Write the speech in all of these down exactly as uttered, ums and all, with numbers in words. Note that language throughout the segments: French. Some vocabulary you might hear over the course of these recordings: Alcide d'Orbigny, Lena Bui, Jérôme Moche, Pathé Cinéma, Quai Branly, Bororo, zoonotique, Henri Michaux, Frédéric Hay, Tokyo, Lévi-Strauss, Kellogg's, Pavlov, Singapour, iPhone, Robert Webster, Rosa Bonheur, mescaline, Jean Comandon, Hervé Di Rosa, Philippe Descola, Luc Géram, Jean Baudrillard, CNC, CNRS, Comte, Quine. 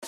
On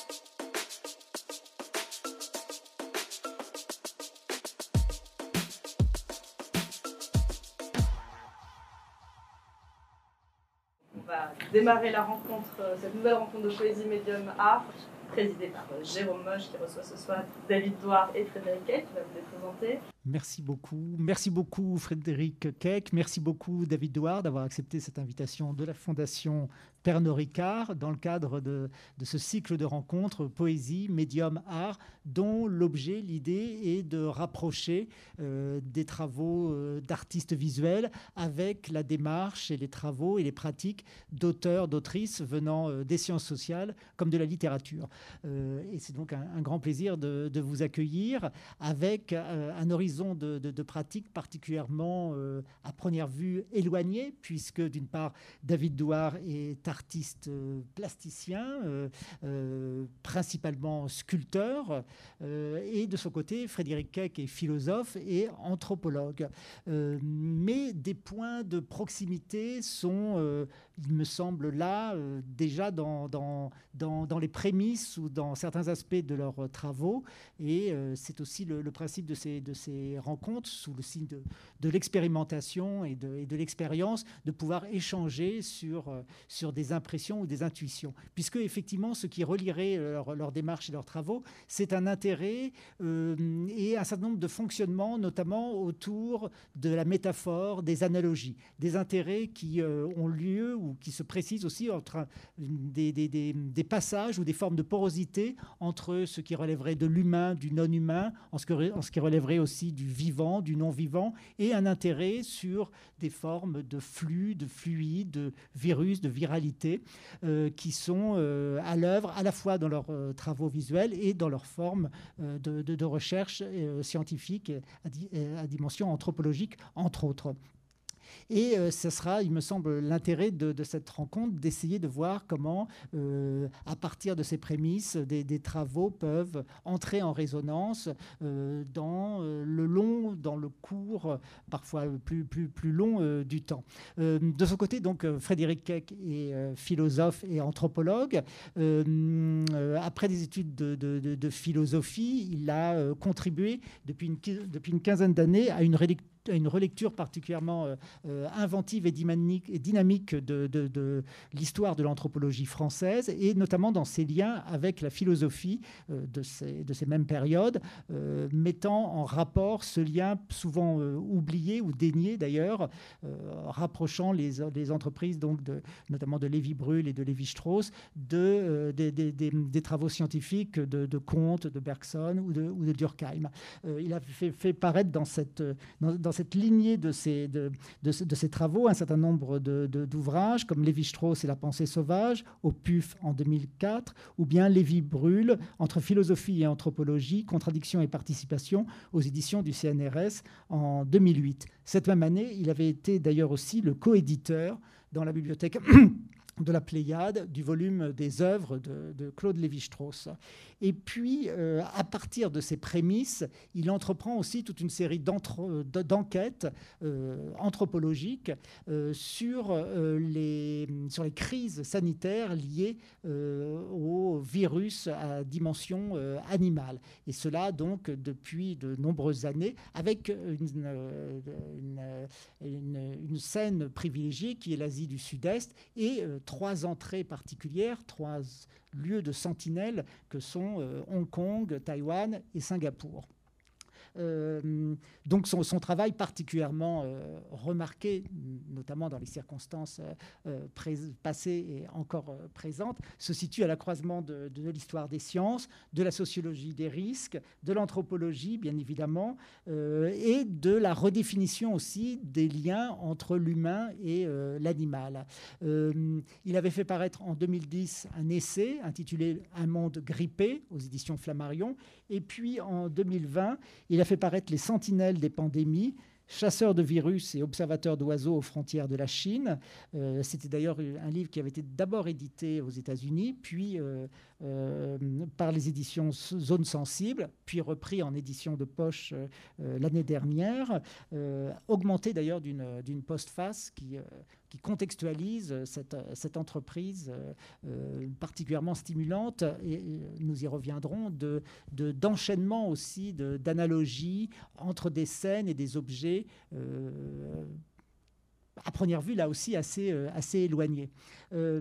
va démarrer la rencontre, cette nouvelle rencontre de poésie médium art, présidée par Jérôme Moche, qui reçoit ce soir David Douard et Frédéric Hay, qui va vous les présenter. Merci beaucoup. Merci beaucoup Frédéric Keck. Merci beaucoup David Douard d'avoir accepté cette invitation de la Fondation Pernod Ricard dans le cadre de, de ce cycle de rencontres poésie, médium, art, dont l'objet, l'idée est de rapprocher euh, des travaux euh, d'artistes visuels avec la démarche et les travaux et les pratiques d'auteurs, d'autrices venant euh, des sciences sociales comme de la littérature. Euh, et c'est donc un, un grand plaisir de, de vous accueillir avec euh, un horizon De, de, de pratiques particulièrement euh, à première vue éloignées, puisque d'une part David Douard est artiste euh, plasticien, euh, euh, principalement sculpteur, euh, et de son côté Frédéric Keck est philosophe et anthropologue. Euh, mais des points de proximité sont, euh, il me semble là, euh, déjà dans, dans, dans, dans les prémices ou dans certains aspects de leurs travaux, et euh, c'est aussi le, le principe de ces, de ces rencontres sous le signe de, de l'expérimentation et de, et de l'expérience, de pouvoir échanger sur, sur des impressions ou des intuitions. Puisque effectivement, ce qui relierait leur, leur démarche et leurs travaux, c'est un intérêt euh, et un certain nombre de fonctionnements, notamment autour de la métaphore, des analogies, des intérêts qui euh, ont lieu ou qui se précisent aussi entre un, des, des, des, des passages ou des formes de porosité entre ce qui relèverait de l'humain, du non-humain, en ce, que, en ce qui relèverait aussi du vivant, du non-vivant, et un intérêt sur des formes de flux, de fluides, de virus, de viralité, euh, qui sont euh, à l'œuvre à la fois dans leurs euh, travaux visuels et dans leurs formes euh, de, de, de recherche euh, scientifique à, di à dimension anthropologique, entre autres. Et euh, ce sera, il me semble, l'intérêt de, de cette rencontre, d'essayer de voir comment, euh, à partir de ces prémices, des, des travaux peuvent entrer en résonance euh, dans le long, dans le cours, parfois plus, plus, plus long euh, du temps. Euh, de son côté, donc, Frédéric Keck est euh, philosophe et anthropologue. Euh, euh, après des études de, de, de, de philosophie, il a euh, contribué depuis une, depuis une quinzaine d'années à une rélecture une relecture particulièrement euh, inventive et dynamique, et dynamique de, de, de l'histoire de l'anthropologie française, et notamment dans ses liens avec la philosophie euh, de, ces, de ces mêmes périodes, euh, mettant en rapport ce lien souvent euh, oublié ou dénié d'ailleurs, euh, rapprochant les, les entreprises, donc de, notamment de Lévy-Bruhl et de Lévi-Strauss, de, euh, des, des, des, des travaux scientifiques de, de Comte, de Bergson ou de, ou de Durkheim. Euh, il a fait, fait paraître dans cette... Dans, dans Dans cette lignée de ces, de, de, de ces travaux, un certain nombre d'ouvrages, comme Lévi-Strauss et la pensée sauvage, au P U F en deux mille quatre, ou bien Lévy-Bruhl, Entre philosophie et anthropologie, contradiction et participation, aux éditions du C N R S en deux mille huit. Cette même année, il avait été d'ailleurs aussi le coéditeur dans la bibliothèque de la Pléiade, du volume des œuvres de, de Claude Lévi-Strauss. Et puis, euh, à partir de ces prémices, il entreprend aussi toute une série d'enquêtes euh, anthropologiques euh, sur, euh, les, sur les crises sanitaires liées euh, au virus à dimension euh, animale. Et cela, donc, depuis de nombreuses années, avec une, une, une, une scène privilégiée qui est l'Asie du Sud-Est et euh, trois entrées particulières, trois lieux de sentinelle que sont euh, Hong Kong, Taïwan et Singapour. Euh, donc son, son travail particulièrement euh, remarqué, notamment dans les circonstances euh, passées et encore euh, présentes, se situe à l'accroisement de, de, de l'histoire des sciences, de la sociologie des risques, de l'anthropologie bien évidemment, euh, et de la redéfinition aussi des liens entre l'humain et euh, l'animal. Euh, il avait fait paraître en deux mille dix un essai intitulé « Un monde grippé » aux éditions Flammarion, et puis en deux mille vingt, il Il a fait paraître les sentinelles des pandémies, chasseurs de virus et observateurs d'oiseaux aux frontières de la Chine. Euh, C'était d'ailleurs un livre qui avait été d'abord édité aux États-Unis, puis euh, euh, par les éditions Zones sensibles, puis repris en édition de poche euh, l'année dernière, euh, augmenté d'ailleurs d'une postface qui... Euh, qui contextualise cette, cette entreprise euh, particulièrement stimulante, et nous y reviendrons, de, de, d'enchaînement aussi, de, d'analogies entre des scènes et des objets euh, à première vue, là aussi, assez, assez éloignés. Euh,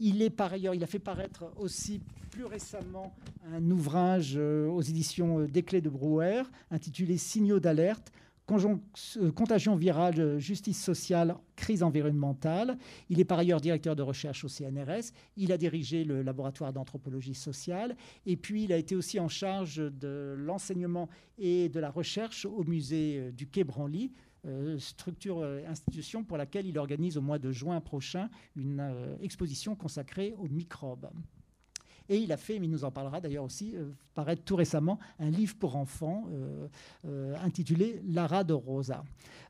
Il est par ailleurs, il a fait paraître aussi plus récemment un ouvrage aux éditions Desclés de Brouwer intitulé « Signaux d'alerte, contagion virale, justice sociale, crise environnementale ». Il est par ailleurs directeur de recherche au C N R S. Il a dirigé le laboratoire d'anthropologie sociale. Et puis, il a été aussi en charge de l'enseignement et de la recherche au musée du Quai Branly, structure, institution pour laquelle il organise au mois de juin prochain une euh, exposition consacrée aux microbes. Et il a fait, mais il nous en parlera d'ailleurs aussi, euh, paraître tout récemment, un livre pour enfants euh, euh, intitulé « Lara de Rosa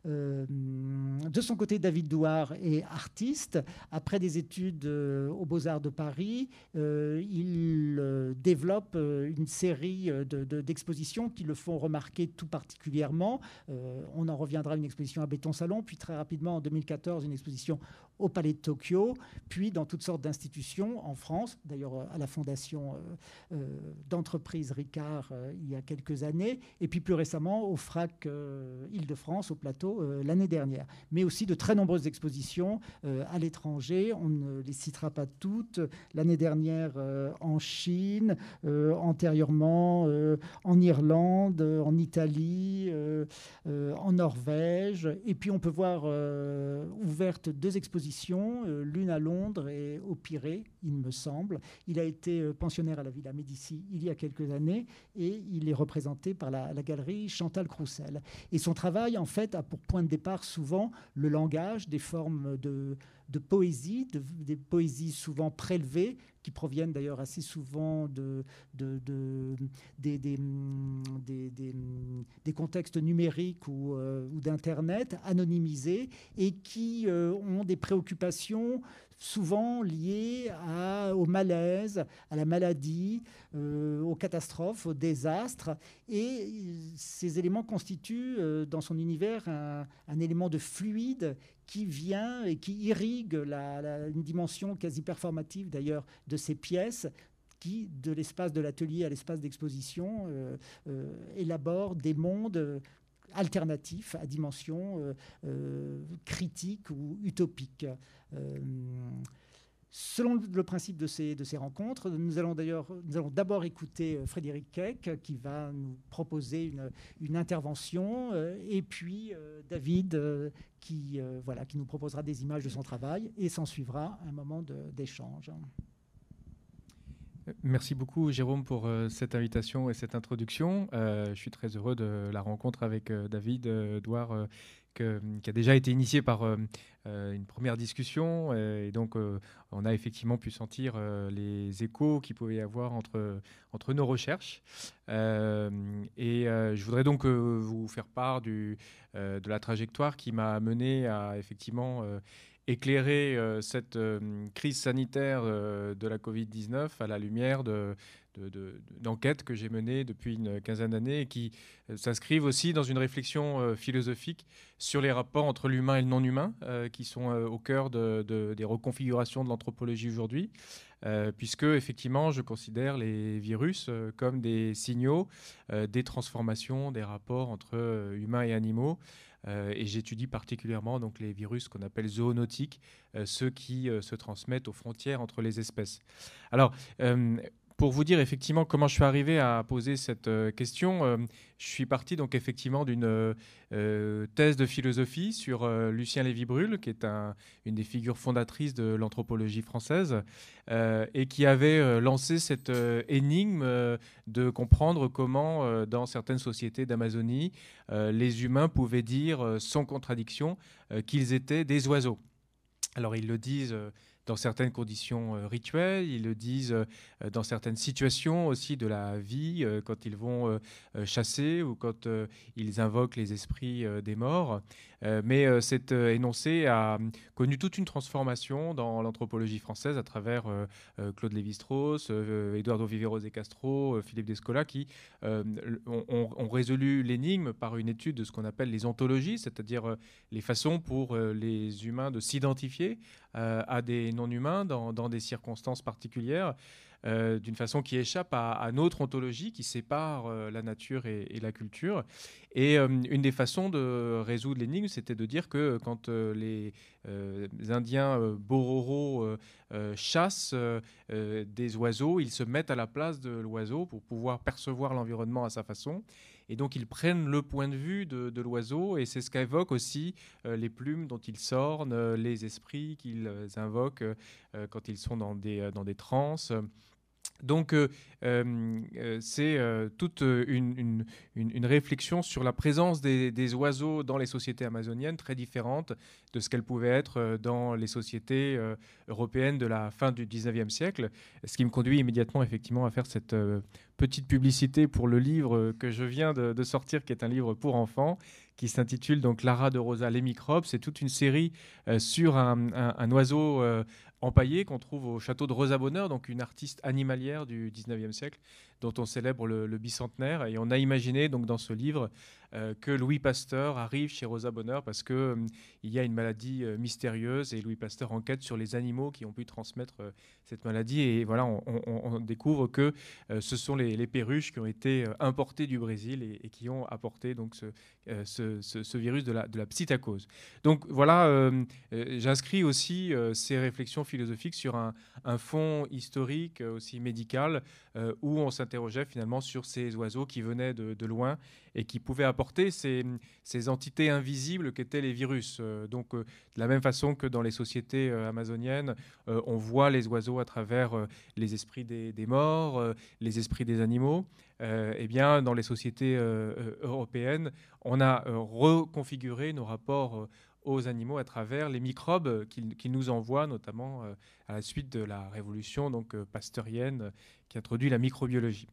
euh, ». De son côté, David Douard est artiste. Après des études euh, aux Beaux-Arts de Paris, euh, il euh, développe euh, une série de, de, d'expositions qui le font remarquer tout particulièrement. Euh, on en reviendra à une exposition à Béton Salon, puis très rapidement, en deux mille quatorze, une exposition au Palais de Tokyo, puis dans toutes sortes d'institutions en France, d'ailleurs à la Fondation euh, euh, d'entreprise Ricard euh, il y a quelques années, et puis plus récemment au FRAC euh, Île-de-France, au plateau, euh, l'année dernière. Mais aussi de très nombreuses expositions euh, à l'étranger, on ne les citera pas toutes, l'année dernière euh, en Chine, euh, antérieurement euh, en Irlande, euh, en Italie, euh, euh, en Norvège, et puis on peut voir euh, ouvertes deux expositions, l'une à Londres et au Pirée, il me semble. Il a été pensionnaire à la Villa Médicis il y a quelques années et il est représenté par la, la galerie Chantal Croussel. Et son travail, en fait, a pour point de départ souvent le langage, des formes de, de poésie, de, des poésies souvent prélevées, qui proviennent d'ailleurs assez souvent de, de, de, des, des, des, des, des contextes numériques ou, euh, ou d'Internet, anonymisés, et qui euh, ont des préoccupations souvent liées à, au malaise, à la maladie, euh, aux catastrophes, aux désastres. Et ces éléments constituent euh, dans son univers un, un élément de fluide qui vient et qui irrigue la, la, une dimension quasi performative d'ailleurs de ces pièces qui, de l'espace de l'atelier à l'espace d'exposition, euh, euh, élaborent des mondes alternatifs à dimension euh, euh, critique ou utopique. Euh, Selon le principe de ces, de ces rencontres, nous allons d'ailleurs, nous allons d'abord écouter Frédéric Keck qui va nous proposer une, une intervention, euh, et puis euh, David euh, qui, euh, voilà, qui nous proposera des images de son travail et s'en suivra un moment de, d'échange. Merci beaucoup Jérôme pour euh, cette invitation et cette introduction. Euh, je suis très heureux de la rencontre avec euh, David euh, Douard, euh, que, qui a déjà été initié par euh, une première discussion. Euh, et donc euh, on a effectivement pu sentir euh, les échos qu'il pouvait y avoir entre, entre nos recherches. Euh, et euh, je voudrais donc euh, vous faire part du, euh, de la trajectoire qui m'a amené à effectivement... Euh, éclairer euh, cette euh, crise sanitaire euh, de la covid dix-neuf à la lumière de, de, de, d'enquêtes que j'ai menées depuis une quinzaine d'années et qui euh, s'inscrivent aussi dans une réflexion euh, philosophique sur les rapports entre l'humain et le non-humain euh, qui sont euh, au cœur de, de, des reconfigurations de l'anthropologie aujourd'hui, euh, puisque effectivement je considère les virus euh, comme des signaux euh, des transformations des rapports entre euh, humains et animaux. Euh, et j'étudie particulièrement donc, les virus qu'on appelle zoonotiques, euh, ceux qui euh, se transmettent aux frontières entre les espèces. Alors, euh, pour vous dire effectivement comment je suis arrivé à poser cette euh, question, euh, je suis parti donc, effectivement d'une euh, thèse de philosophie sur euh, Lucien Lévy-Bruhl, qui est un, une des figures fondatrices de l'anthropologie française, euh, et qui avait euh, lancé cette euh, énigme euh, de comprendre comment, euh, dans certaines sociétés d'Amazonie, euh, les humains pouvaient dire euh, sans contradiction euh, qu'ils étaient des oiseaux. Alors ils le disent... Euh, dans certaines conditions euh, rituelles, ils le disent euh, dans certaines situations aussi de la vie, euh, quand ils vont euh, euh, chasser ou quand euh, ils invoquent les esprits euh, des morts. Euh, mais euh, cet euh, énoncé a connu toute une transformation dans l'anthropologie française à travers euh, euh, Claude Lévi-Strauss, euh, Eduardo Viveros de Castro, euh, Philippe Descola, qui euh, ont, ont, ont résolu l'énigme par une étude de ce qu'on appelle les ontologies, c'est-à-dire euh, les façons pour euh, les humains de s'identifier euh, à des non-humains dans, dans des circonstances particulières, euh, d'une façon qui échappe à, à notre ontologie, qui sépare euh, la nature et, et la culture. Et euh, une des façons de résoudre l'énigme, c'était de dire que quand euh, les, euh, les Indiens euh, Bororo euh, euh, chassent euh, euh, des oiseaux, ils se mettent à la place de l'oiseau pour pouvoir percevoir l'environnement à sa façon. Et donc, ils prennent le point de vue de, de l'oiseau, et c'est ce qu'évoquent aussi euh, les plumes dont ils sornent, euh, les esprits qu'ils invoquent euh, quand ils sont dans des, dans des transes. Donc, euh, euh, c'est euh, toute une, une, une, une réflexion sur la présence des, des oiseaux dans les sociétés amazoniennes, très différente de ce qu'elles pouvaient être dans les sociétés euh, européennes de la fin du dix-neuvième siècle, ce qui me conduit immédiatement effectivement à faire cette... Euh, petite publicité pour le livre que je viens de, de sortir, qui est un livre pour enfants, qui s'intitule donc Lara de Rosa, les microbes. C'est toute une série euh, sur un, un, un oiseau euh, empaillé qu'on trouve au château de Rosa Bonheur, donc une artiste animalière du dix-neuvième siècle dont on célèbre le, le bicentenaire. Et on a imaginé donc dans ce livre euh, que Louis Pasteur arrive chez Rosa Bonheur parce qu'il euh, y a une maladie euh, mystérieuse, et Louis Pasteur enquête sur les animaux qui ont pu transmettre euh, cette maladie. Et voilà, on, on, on découvre que euh, ce sont les Les, les perruches qui ont été importées du Brésil et, et qui ont apporté donc ce, euh, ce, ce, ce virus de la, de la psittacose. Donc voilà, euh, euh, j'inscris aussi euh, ces réflexions philosophiques sur un, un fond historique, euh, aussi médical, euh, où on s'interrogeait finalement sur ces oiseaux qui venaient de, de loin et qui pouvaient apporter ces, ces entités invisibles qu'étaient les virus. Euh, donc euh, de la même façon que dans les sociétés euh, amazoniennes, euh, on voit les oiseaux à travers euh, les esprits des, des morts, euh, les esprits des des animaux, euh, eh bien, dans les sociétés euh, européennes, on a euh, reconfiguré nos rapports euh, aux animaux à travers les microbes qu'ils qu'ils nous envoient, notamment euh, à la suite de la révolution donc, euh, pasteurienne euh, qui introduit la microbiologie.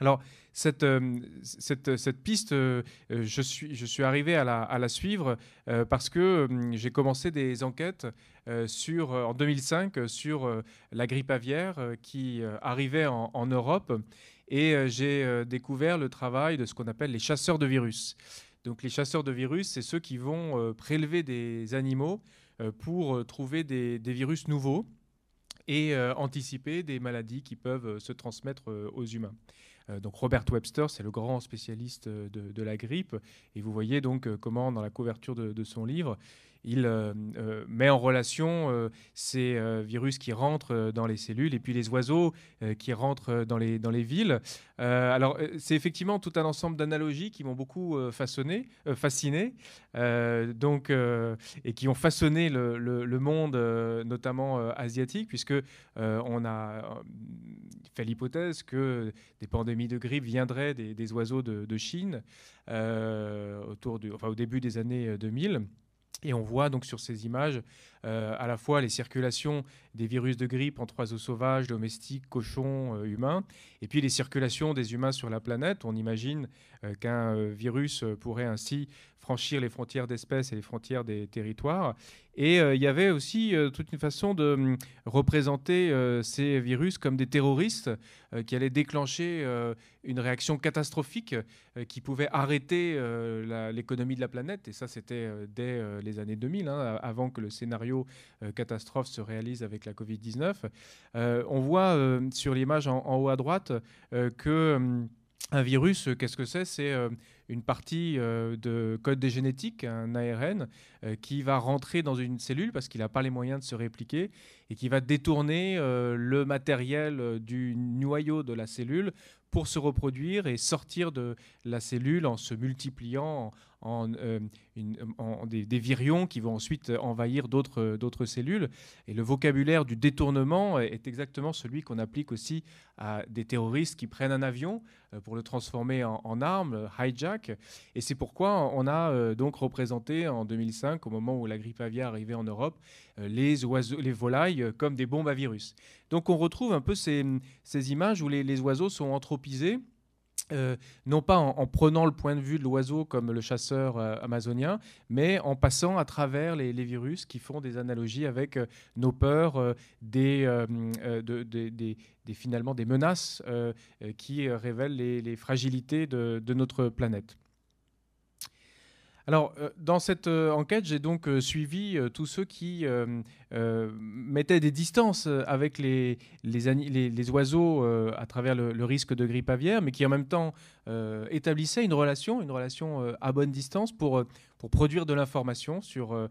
Alors, cette, euh, cette, cette piste, euh, je suis, je suis arrivé à la, à la suivre euh, parce que euh, j'ai commencé des enquêtes euh, sur, en deux mille cinq sur euh, la grippe aviaire euh, qui euh, arrivait en, en Europe, et euh, j'ai euh, découvert le travail de ce qu'on appelle les chasseurs de virus. Donc, les chasseurs de virus, c'est ceux qui vont euh, prélever des animaux euh, pour euh, trouver des, des virus nouveaux et euh, anticiper des maladies qui peuvent euh, se transmettre euh, aux humains. Donc Robert Webster, c'est le grand spécialiste de, de la grippe. Et vous voyez donc comment, dans la couverture de, de son livre, il euh, met en relation euh, ces euh, virus qui rentrent dans les cellules et puis les oiseaux euh, qui rentrent dans les, dans les villes. Euh, alors, c'est effectivement tout un ensemble d'analogies qui m'ont beaucoup euh, façonné, euh, fasciné euh, donc, euh, et qui ont façonné le, le, le monde, euh, notamment euh, asiatique, puisqu'on euh, a fait l'hypothèse que des pandémies de grippe viendraient des, des oiseaux de, de Chine euh, autour du, enfin, au début des années deux mille. Et on voit donc sur ces images euh, à la fois les circulations des virus de grippe entre oiseaux sauvages, domestiques, cochons, euh, humains, et puis les circulations des humains sur la planète. On imagine euh, qu'un euh, virus pourrait ainsi franchir les frontières d'espèces et les frontières des territoires. Et euh, il y avait aussi euh, toute une façon de euh, représenter euh, ces virus comme des terroristes euh, qui allaient déclencher euh, une réaction catastrophique euh, qui pouvait arrêter euh, l'économie de la planète. Et ça, c'était euh, dès euh, les années deux mille, hein, avant que le scénario euh, catastrophe se réalise avec la Covid dix-neuf. Euh, on voit euh, sur l'image en, en haut à droite euh, que... Euh, un virus, qu'est-ce que c'est? C'est une partie de code de génétique, un A R N, qui va rentrer dans une cellule parce qu'il n'a pas les moyens de se répliquer et qui va détourner le matériel du noyau de la cellule pour se reproduire et sortir de la cellule en se multipliant en, en, euh, une, en des, des virions qui vont ensuite envahir d'autres d'autres cellules. Et le vocabulaire du détournement est exactement celui qu'on applique aussi à des terroristes qui prennent un avion pour le transformer en, en arme, hijack. Et c'est pourquoi on a euh, donc représenté en deux mille cinq, au moment où la grippe aviaire arrivait en Europe, euh, les oiseaux, les volailles euh, comme des bombes à virus. Donc on retrouve un peu ces, ces images où les, les oiseaux sont anthropisés, euh, non pas en, en prenant le point de vue de l'oiseau comme le chasseur euh, amazonien, mais en passant à travers les, les virus qui font des analogies avec euh, nos peurs, euh, des, euh, de, de, des, des, finalement des menaces euh, qui révèlent les, les fragilités de, de notre planète. Alors, euh, dans cette euh, enquête, j'ai donc euh, suivi euh, tous ceux qui euh, euh, mettaient des distances avec les, les, les, les oiseaux euh, à travers le, le risque de grippe aviaire, mais qui en même temps euh, établissaient une relation, une relation euh, à bonne distance pour... Euh, pour produire de l'information sur euh,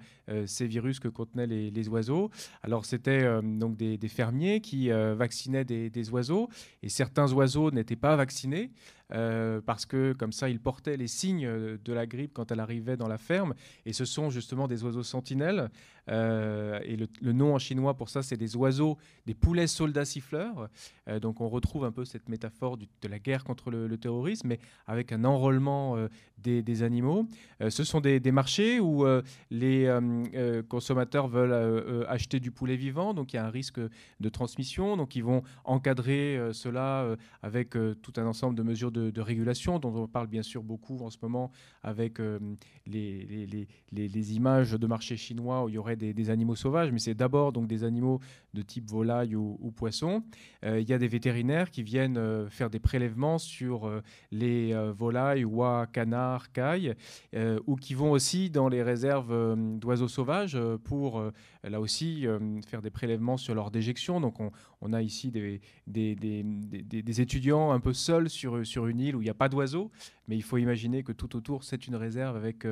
ces virus que contenaient les, les oiseaux. Alors c'était euh, donc des, des fermiers qui euh, vaccinaient des, des oiseaux, et certains oiseaux n'étaient pas vaccinés euh, parce que comme ça ils portaient les signes de la grippe quand elle arrivait dans la ferme, et ce sont justement des oiseaux sentinelles, euh, et le, le nom en chinois pour ça c'est des oiseaux, des poulets soldats siffleurs, euh, donc on retrouve un peu cette métaphore du, de la guerre contre le, le terrorisme, mais avec un enrôlement euh, des, des animaux. Euh, ce sont des des marchés où euh, les euh, consommateurs veulent euh, acheter du poulet vivant, donc il y a un risque de transmission, donc ils vont encadrer euh, cela euh, avec euh, tout un ensemble de mesures de, de régulation dont on parle bien sûr beaucoup en ce moment avec euh, les, les, les, les images de marchés chinois où il y aurait des, des animaux sauvages, mais c'est d'abord donc des animaux de type volaille ou, ou poisson. Euh, il y a des vétérinaires qui viennent euh, faire des prélèvements sur euh, les euh, volailles, oies, canards, cailles, euh, ou qui vont aussi dans les réserves d'oiseaux sauvages pour, là aussi, faire des prélèvements sur leur déjection. Donc on, on a ici des, des, des, des, des étudiants un peu seuls sur, sur une île où il n'y a pas d'oiseaux, mais il faut imaginer que tout autour, c'est une réserve avec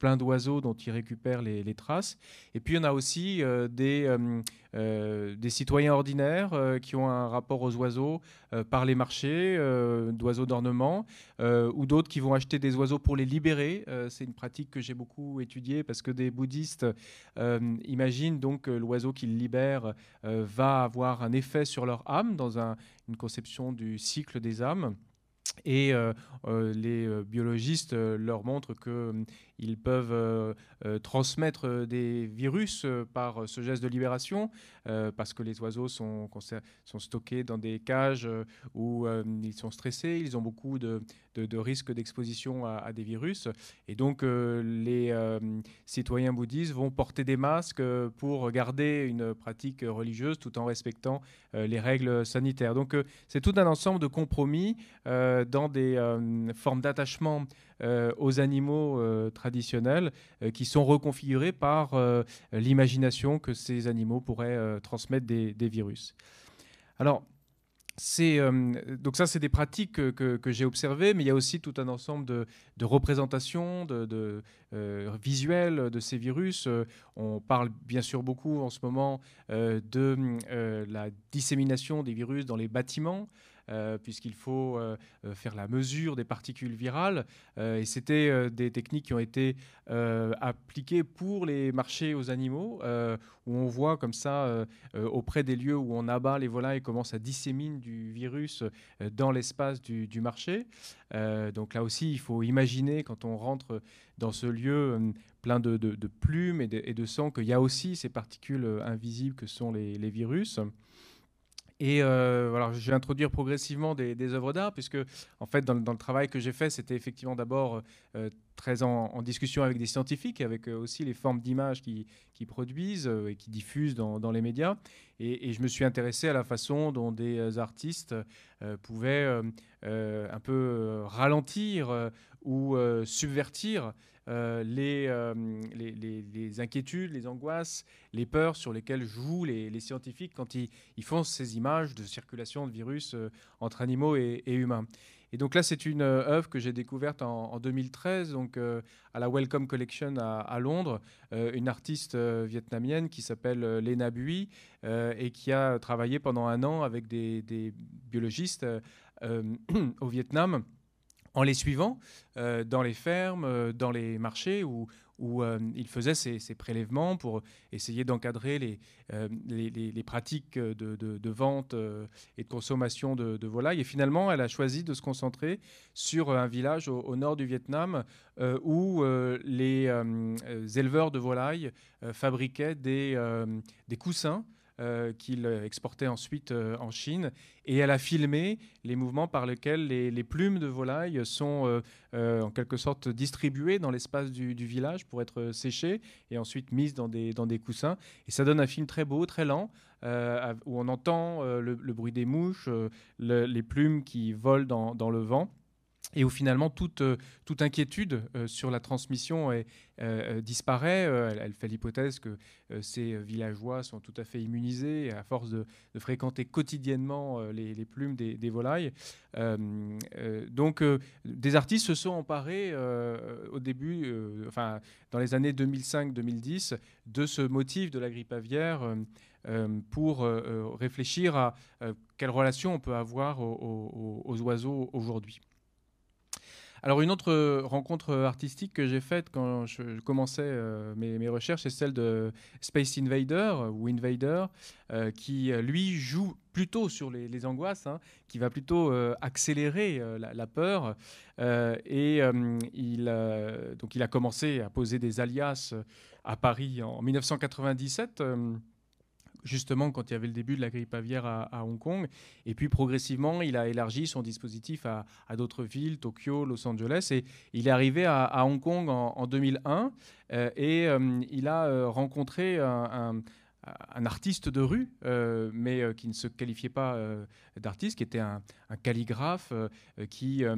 plein d'oiseaux dont ils récupèrent les, les traces. Et puis on a aussi euh, des, euh, euh, des citoyens ordinaires euh, qui ont un rapport aux oiseaux euh, par les marchés euh, d'oiseaux d'ornement, euh, ou d'autres qui vont acheter des oiseaux pour les libérer. Euh, c'est une pratique que j'ai beaucoup étudiée parce que des bouddhistes euh, imaginent donc que l'oiseau qu'ils libèrent euh, va avoir un effet sur leur âme dans un, une conception du cycle des âmes. Et euh, euh, les euh, biologistes euh, leur montrent qu'ils euh, peuvent euh, euh, transmettre euh, des virus euh, par euh, ce geste de libération, euh, parce que les oiseaux sont, sont stockés dans des cages euh, où euh, ils sont stressés, ils ont beaucoup de, de, de risques d'exposition à, à des virus. Et donc euh, les euh, citoyens bouddhistes vont porter des masques euh, pour garder une pratique religieuse tout en respectant euh, les règles sanitaires. Donc euh, c'est tout un ensemble de compromis euh, dans des euh, formes d'attachement euh, aux animaux euh, traditionnels euh, qui sont reconfigurés par euh, l'imagination que ces animaux pourraient euh, transmettre des, des virus. Alors, c'est, euh, donc ça, c'est des pratiques que, que, que j'ai observées, mais il y a aussi tout un ensemble de, de représentations de, de, euh, visuelles de ces virus. Euh, on parle bien sûr beaucoup en ce moment euh, de euh, la dissémination des virus dans les bâtiments, Euh, puisqu'il faut euh, faire la mesure des particules virales. Euh, et c'était euh, des techniques qui ont été euh, appliquées pour les marchés aux animaux, euh, où on voit comme ça, euh, euh, auprès des lieux où on abat les volailles, comment ça dissémine du virus euh, dans l'espace du, du marché. Euh, donc là aussi, il faut imaginer, quand on rentre dans ce lieu euh, plein de, de, de plumes et de, et de sang, qu'il y a aussi ces particules invisibles que sont les, les virus. Et euh, alors, je vais introduire progressivement des, des œuvres d'art, puisque en fait, dans, dans le travail que j'ai fait, c'était effectivement d'abord euh, très en, en discussion avec des scientifiques, avec euh, aussi les formes d'images qui, qui produisent euh, et qui diffusent dans, dans les médias. Et, et je me suis intéressé à la façon dont des artistes euh, pouvaient euh, euh, un peu euh, ralentir euh, ou euh, subvertir Euh, les, euh, les, les, les inquiétudes, les angoisses, les peurs sur lesquelles jouent les, les scientifiques quand ils, ils font ces images de circulation de virus euh, entre animaux et, et humains. Et donc là, c'est une euh, œuvre que j'ai découverte en, en deux mille treize, donc, euh, à la Wellcome Collection à, à Londres, euh, une artiste euh, vietnamienne qui s'appelle euh, Lena Bui euh, et qui a travaillé pendant un an avec des, des biologistes euh, euh, au Vietnam, en les suivant euh, dans les fermes, euh, dans les marchés où, où euh, ils faisaient ces, ces prélèvements pour essayer d'encadrer les, euh, les, les, les pratiques de, de, de vente euh, et de consommation de, de volailles. Et finalement, elle a choisi de se concentrer sur un village au, au nord du Vietnam euh, où euh, les euh, éleveurs de volailles euh, fabriquaient des, euh, des coussins euh, qu'il exportait ensuite euh, en Chine. Et elle a filmé les mouvements par lesquels les, les plumes de volailles sont euh, euh, en quelque sorte distribuées dans l'espace du, du village pour être séchées et ensuite mises dans des, dans des coussins. Et ça donne un film très beau, très lent, euh, où on entend euh, le, le bruit des mouches, euh, le, les plumes qui volent dans, dans le vent. Et où finalement toute, euh, toute inquiétude euh, sur la transmission est, euh, disparaît. Euh, elle, elle fait l'hypothèse que euh, ces villageois sont tout à fait immunisés à force de, de fréquenter quotidiennement euh, les, les plumes des, des volailles. Euh, euh, donc euh, des artistes se sont emparés euh, au début, euh, enfin, dans les années deux mille cinq deux mille dix, de ce motif de la grippe aviaire euh, Euh, pour euh, réfléchir à euh, quelle relation on peut avoir aux, aux, aux oiseaux aujourd'hui. Alors une autre rencontre artistique que j'ai faite quand je commençais euh, mes, mes recherches, c'est celle de Space Invader ou Invader, euh, qui lui joue plutôt sur les, les angoisses, hein, qui va plutôt euh, accélérer euh, la, la peur. Euh, et euh, il, euh, donc il a commencé à poser des alias à Paris en mille neuf cent quatre-vingt-dix-sept. Euh, justement quand il y avait le début de la grippe aviaire à, à Hong Kong. Et puis progressivement, il a élargi son dispositif à, à d'autres villes, Tokyo, Los Angeles. Et il est arrivé à, à Hong Kong en, en deux mille un euh, et euh, il a euh, rencontré un, un, un artiste de rue, euh, mais euh, qui ne se qualifiait pas euh, d'artiste, qui était un, un calligraphe euh, qui... Euh,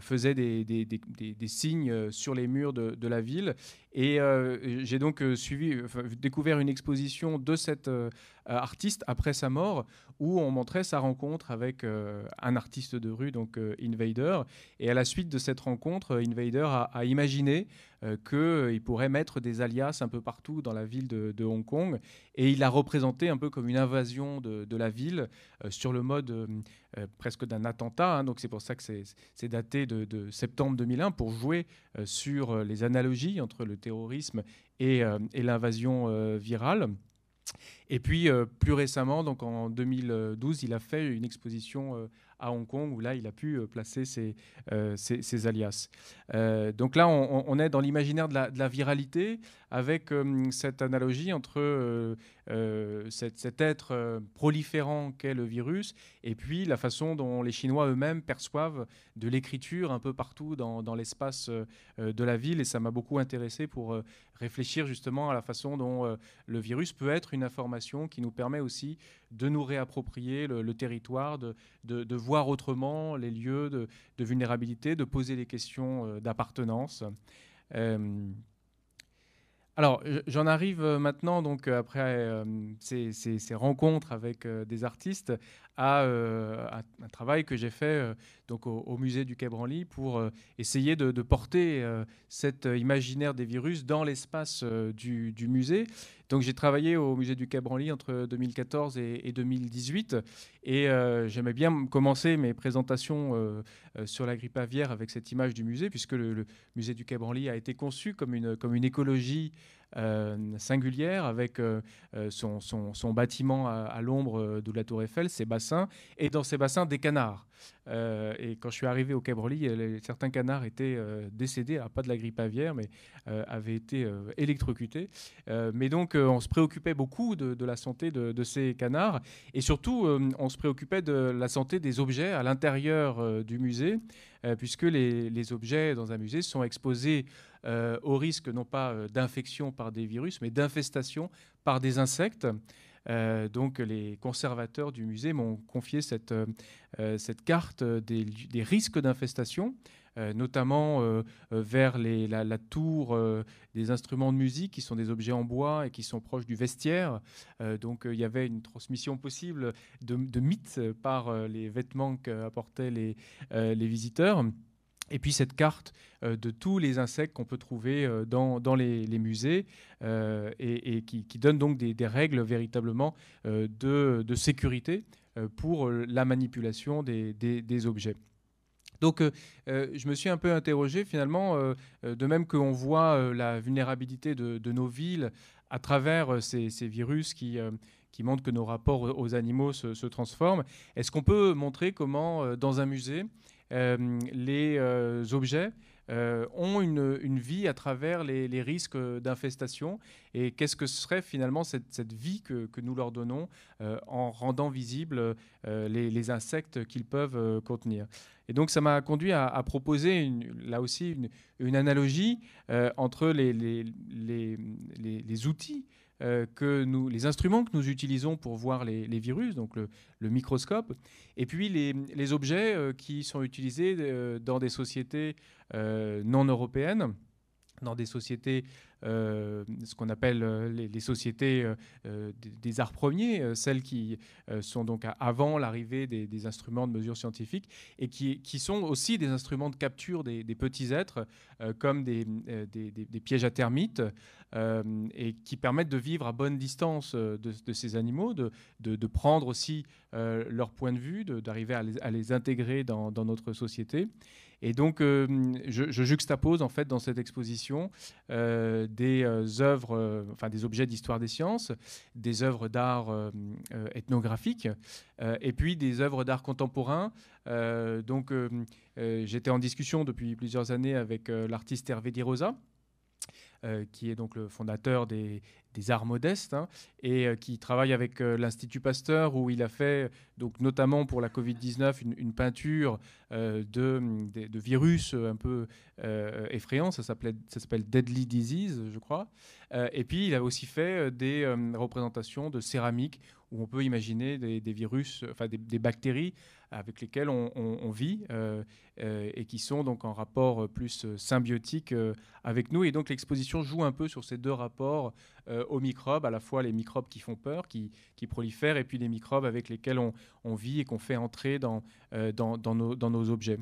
faisait des, des, des, des, des signes sur les murs de, de la ville. Et euh, j'ai donc suivi, enfin, découvert une exposition de cet euh, artiste après sa mort, où on montrait sa rencontre avec euh, un artiste de rue, donc euh, Invader. Et à la suite de cette rencontre, Invader a, a imaginé euh, qu'il pourrait mettre des alias un peu partout dans la ville de, de Hong Kong. Et il l'a représenté un peu comme une invasion de, de la ville euh, sur le mode euh, presque d'un attentat. Hein, donc c'est pour ça que c'est daté De, de septembre deux mille un pour jouer euh, sur euh, les analogies entre le terrorisme et, euh, et l'invasion euh, virale. Et puis euh, plus récemment, donc en deux mille douze, il a fait une exposition euh, à Hong Kong où là il a pu euh, placer ses, euh, ses, ses alias. Euh, donc là on, on est dans l'imaginaire de, de la viralité avec euh, cette analogie entre euh, euh, cet, cet être euh, proliférant qu'est le virus et puis la façon dont les Chinois eux-mêmes perçoivent de l'écriture un peu partout dans, dans l'espace euh, de la ville. Et ça m'a beaucoup intéressé pour euh, réfléchir justement à la façon dont euh, le virus peut être une information qui nous permet aussi de nous réapproprier le, le territoire, de, de, de voir autrement les lieux de, de vulnérabilité, de poser des questions euh, d'appartenance. Euh, alors, j'en arrive maintenant, donc, après euh, ces, ces, ces rencontres avec euh, des artistes, à euh, un, un travail que j'ai fait euh, donc au, au musée du Quai Branly pour euh, essayer de, de porter euh, cet imaginaire des virus dans l'espace euh, du, du musée. Donc j'ai travaillé au musée du Quai Branly entre deux mille quatorze et, et deux mille dix-huit et euh, j'aimais bien commencer mes présentations euh, euh, sur la grippe aviaire avec cette image du musée puisque le, le musée du Quai Branly a été conçu comme une, comme une écologie Euh, singulière avec euh, son, son, son bâtiment à, à l'ombre de la Tour Eiffel, ses bassins, et dans ces bassins des canards. Euh, et quand je suis arrivé au Quai Branly, les, certains canards étaient euh, décédés, alors pas de la grippe aviaire, mais euh, avaient été euh, électrocutés. Euh, mais donc euh, on se préoccupait beaucoup de, de la santé de, de ces canards, et surtout euh, on se préoccupait de la santé des objets à l'intérieur euh, du musée, euh, puisque les, les objets dans un musée sont exposés Euh, au risque non pas euh, d'infection par des virus, mais d'infestation par des insectes. Euh, donc les conservateurs du musée m'ont confié cette, euh, cette carte des, des risques d'infestation, euh, notamment euh, vers les, la, la tour euh, des instruments de musique qui sont des objets en bois et qui sont proches du vestiaire. Euh, donc il euh, y avait une transmission possible de, de mythes par euh, les vêtements qu'apportaient les, euh, les visiteurs. Et puis cette carte euh, de tous les insectes qu'on peut trouver euh, dans, dans les, les musées euh, et, et qui, qui donne donc des, des règles véritablement euh, de, de sécurité euh, pour la manipulation des, des, des objets. Donc euh, je me suis un peu interrogé finalement, euh, de même qu'on voit euh, la vulnérabilité de, de nos villes à travers euh, ces, ces virus qui... Euh, qui montre que nos rapports aux animaux se, se transforment. Est-ce qu'on peut montrer comment, dans un musée, euh, les euh, objets euh, ont une, une vie à travers les, les risques d'infestation. Et qu'est-ce que serait finalement cette, cette vie que, que nous leur donnons euh, en rendant visibles euh, les, les insectes qu'ils peuvent euh, contenir. Et donc ça m'a conduit à, à proposer une, là aussi une, une analogie euh, entre les, les, les, les, les outils que nous, les instruments que nous utilisons pour voir les, les virus, donc le, le microscope, et puis les, les objets qui sont utilisés dans des sociétés non européennes, dans des sociétés, euh, ce qu'on appelle les, les sociétés euh, des, des arts premiers, celles qui euh, sont donc avant l'arrivée des, des instruments de mesure scientifique et qui, qui sont aussi des instruments de capture des, des petits êtres euh, comme des, euh, des, des, des pièges à termites euh, et qui permettent de vivre à bonne distance de, de ces animaux, de, de, de prendre aussi euh, leur point de vue, de, d'arriver à les, à les intégrer dans, dans notre société. Et donc, euh, je, je juxtapose en fait dans cette exposition euh, des euh, œuvres, euh, enfin des objets d'histoire des sciences, des œuvres d'art euh, euh, ethnographiques, euh, et puis des œuvres d'art contemporain. Euh, donc, euh, euh, j'étais en discussion depuis plusieurs années avec euh, l'artiste Hervé Di Rosa, euh, qui est donc le fondateur des des arts modestes, hein, et euh, qui travaille avec euh, l'Institut Pasteur, où il a fait, donc, notamment pour la covid dix-neuf, une, une peinture euh, de, de, de virus un peu euh, effrayant, ça s'appelle Deadly Disease, je crois. Euh, et puis, il a aussi fait des euh, représentations de céramique, où on peut imaginer des, des virus, enfin des, des bactéries avec lesquelles on, on, on vit euh, euh, et qui sont donc en rapport plus symbiotique euh, avec nous. Et donc, l'exposition joue un peu sur ces deux rapports euh, aux microbes, à la fois les microbes qui font peur, qui, qui prolifèrent, et puis les microbes avec lesquels on, on vit et qu'on fait entrer dans, euh, dans, dans, nos, dans nos objets.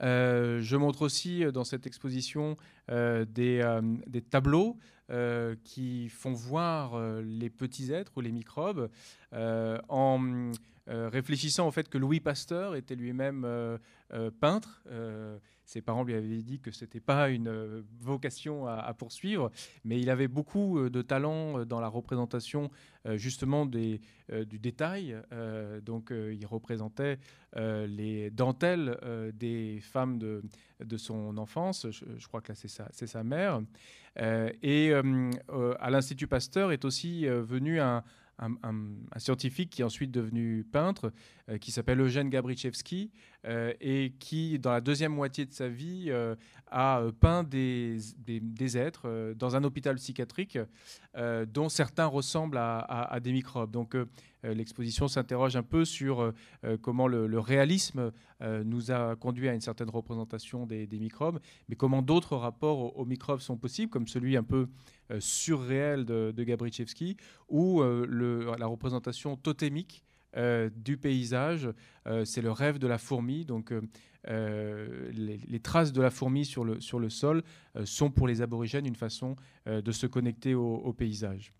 Euh, je montre aussi dans cette exposition euh, des, euh, des tableaux euh, qui font voir euh, les petits êtres ou les microbes euh, en euh, réfléchissant au fait que Louis Pasteur était lui-même euh, euh, peintre. Euh, Ses parents lui avaient dit que ce n'était pas une vocation à, à poursuivre, mais il avait beaucoup de talent dans la représentation euh, justement des, euh, du détail. Euh, donc euh, il représentait euh, les dentelles euh, des femmes de, de son enfance, je, je crois que là c'est sa, c'est sa mère. Euh, et euh, euh, à l'Institut Pasteur est aussi euh, venu un... Un, un, un scientifique qui est ensuite devenu peintre, euh, qui s'appelle Eugène Gabrichewski, euh, et qui, dans la deuxième moitié de sa vie, euh, a peint des, des, des êtres euh, dans un hôpital psychiatrique, euh, dont certains ressemblent à, à, à des microbes. Donc, euh, l'exposition s'interroge un peu sur euh, comment le, le réalisme euh, nous a conduit à une certaine représentation des, des microbes, mais comment d'autres rapports aux, aux microbes sont possibles, comme celui un peu euh, surréel de, de Gabrichewski, ou euh, le, la représentation totémique euh, du paysage. Euh, c'est le rêve de la fourmi, donc euh, les, les traces de la fourmi sur le, sur le sol euh, sont pour les aborigènes une façon euh, de se connecter au, au paysage.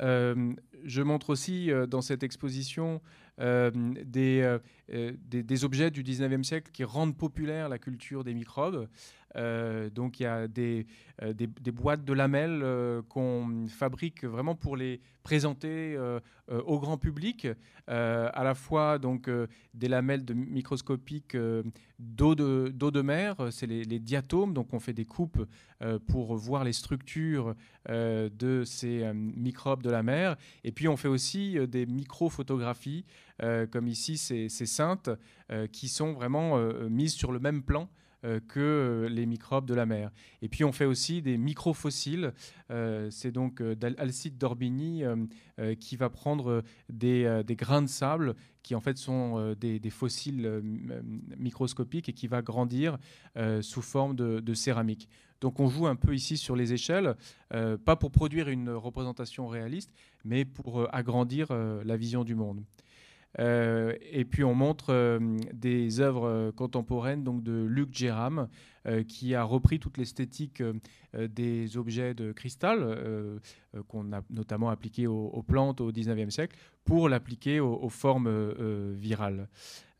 Euh, je montre aussi euh, dans cette exposition euh, des, euh, des, des objets du dix-neuvième siècle qui rendent populaire la culture des microbes. Euh, donc il y a des, euh, des, des boîtes de lamelles euh, qu'on fabrique vraiment pour les présenter euh, euh, au grand public, euh, à la fois donc, euh, des lamelles de microscopiques euh, d'eau de, d'eau de mer, c'est les, les diatomes, donc on fait des coupes euh, pour voir les structures euh, de ces euh, microbes de la mer, et puis on fait aussi euh, des micro-photographies, euh, comme ici ces, ces cyntes, euh, qui sont vraiment euh, mises sur le même plan que les microbes de la mer. Et puis on fait aussi des microfossiles. Euh, c'est donc euh, Alcide d'Orbigny euh, euh, qui va prendre des, euh, des grains de sable qui en fait sont euh, des, des fossiles euh, microscopiques et qui va grandir euh, sous forme de, de céramique. Donc on joue un peu ici sur les échelles, euh, pas pour produire une représentation réaliste, mais pour euh, agrandir euh, la vision du monde. Euh, et puis on montre euh, des œuvres contemporaines donc de Luc Géram, euh, qui a repris toute l'esthétique euh, des objets de cristal euh, qu'on a notamment appliqué aux, aux plantes au dix-neuvième siècle pour l'appliquer aux, aux formes euh, virales.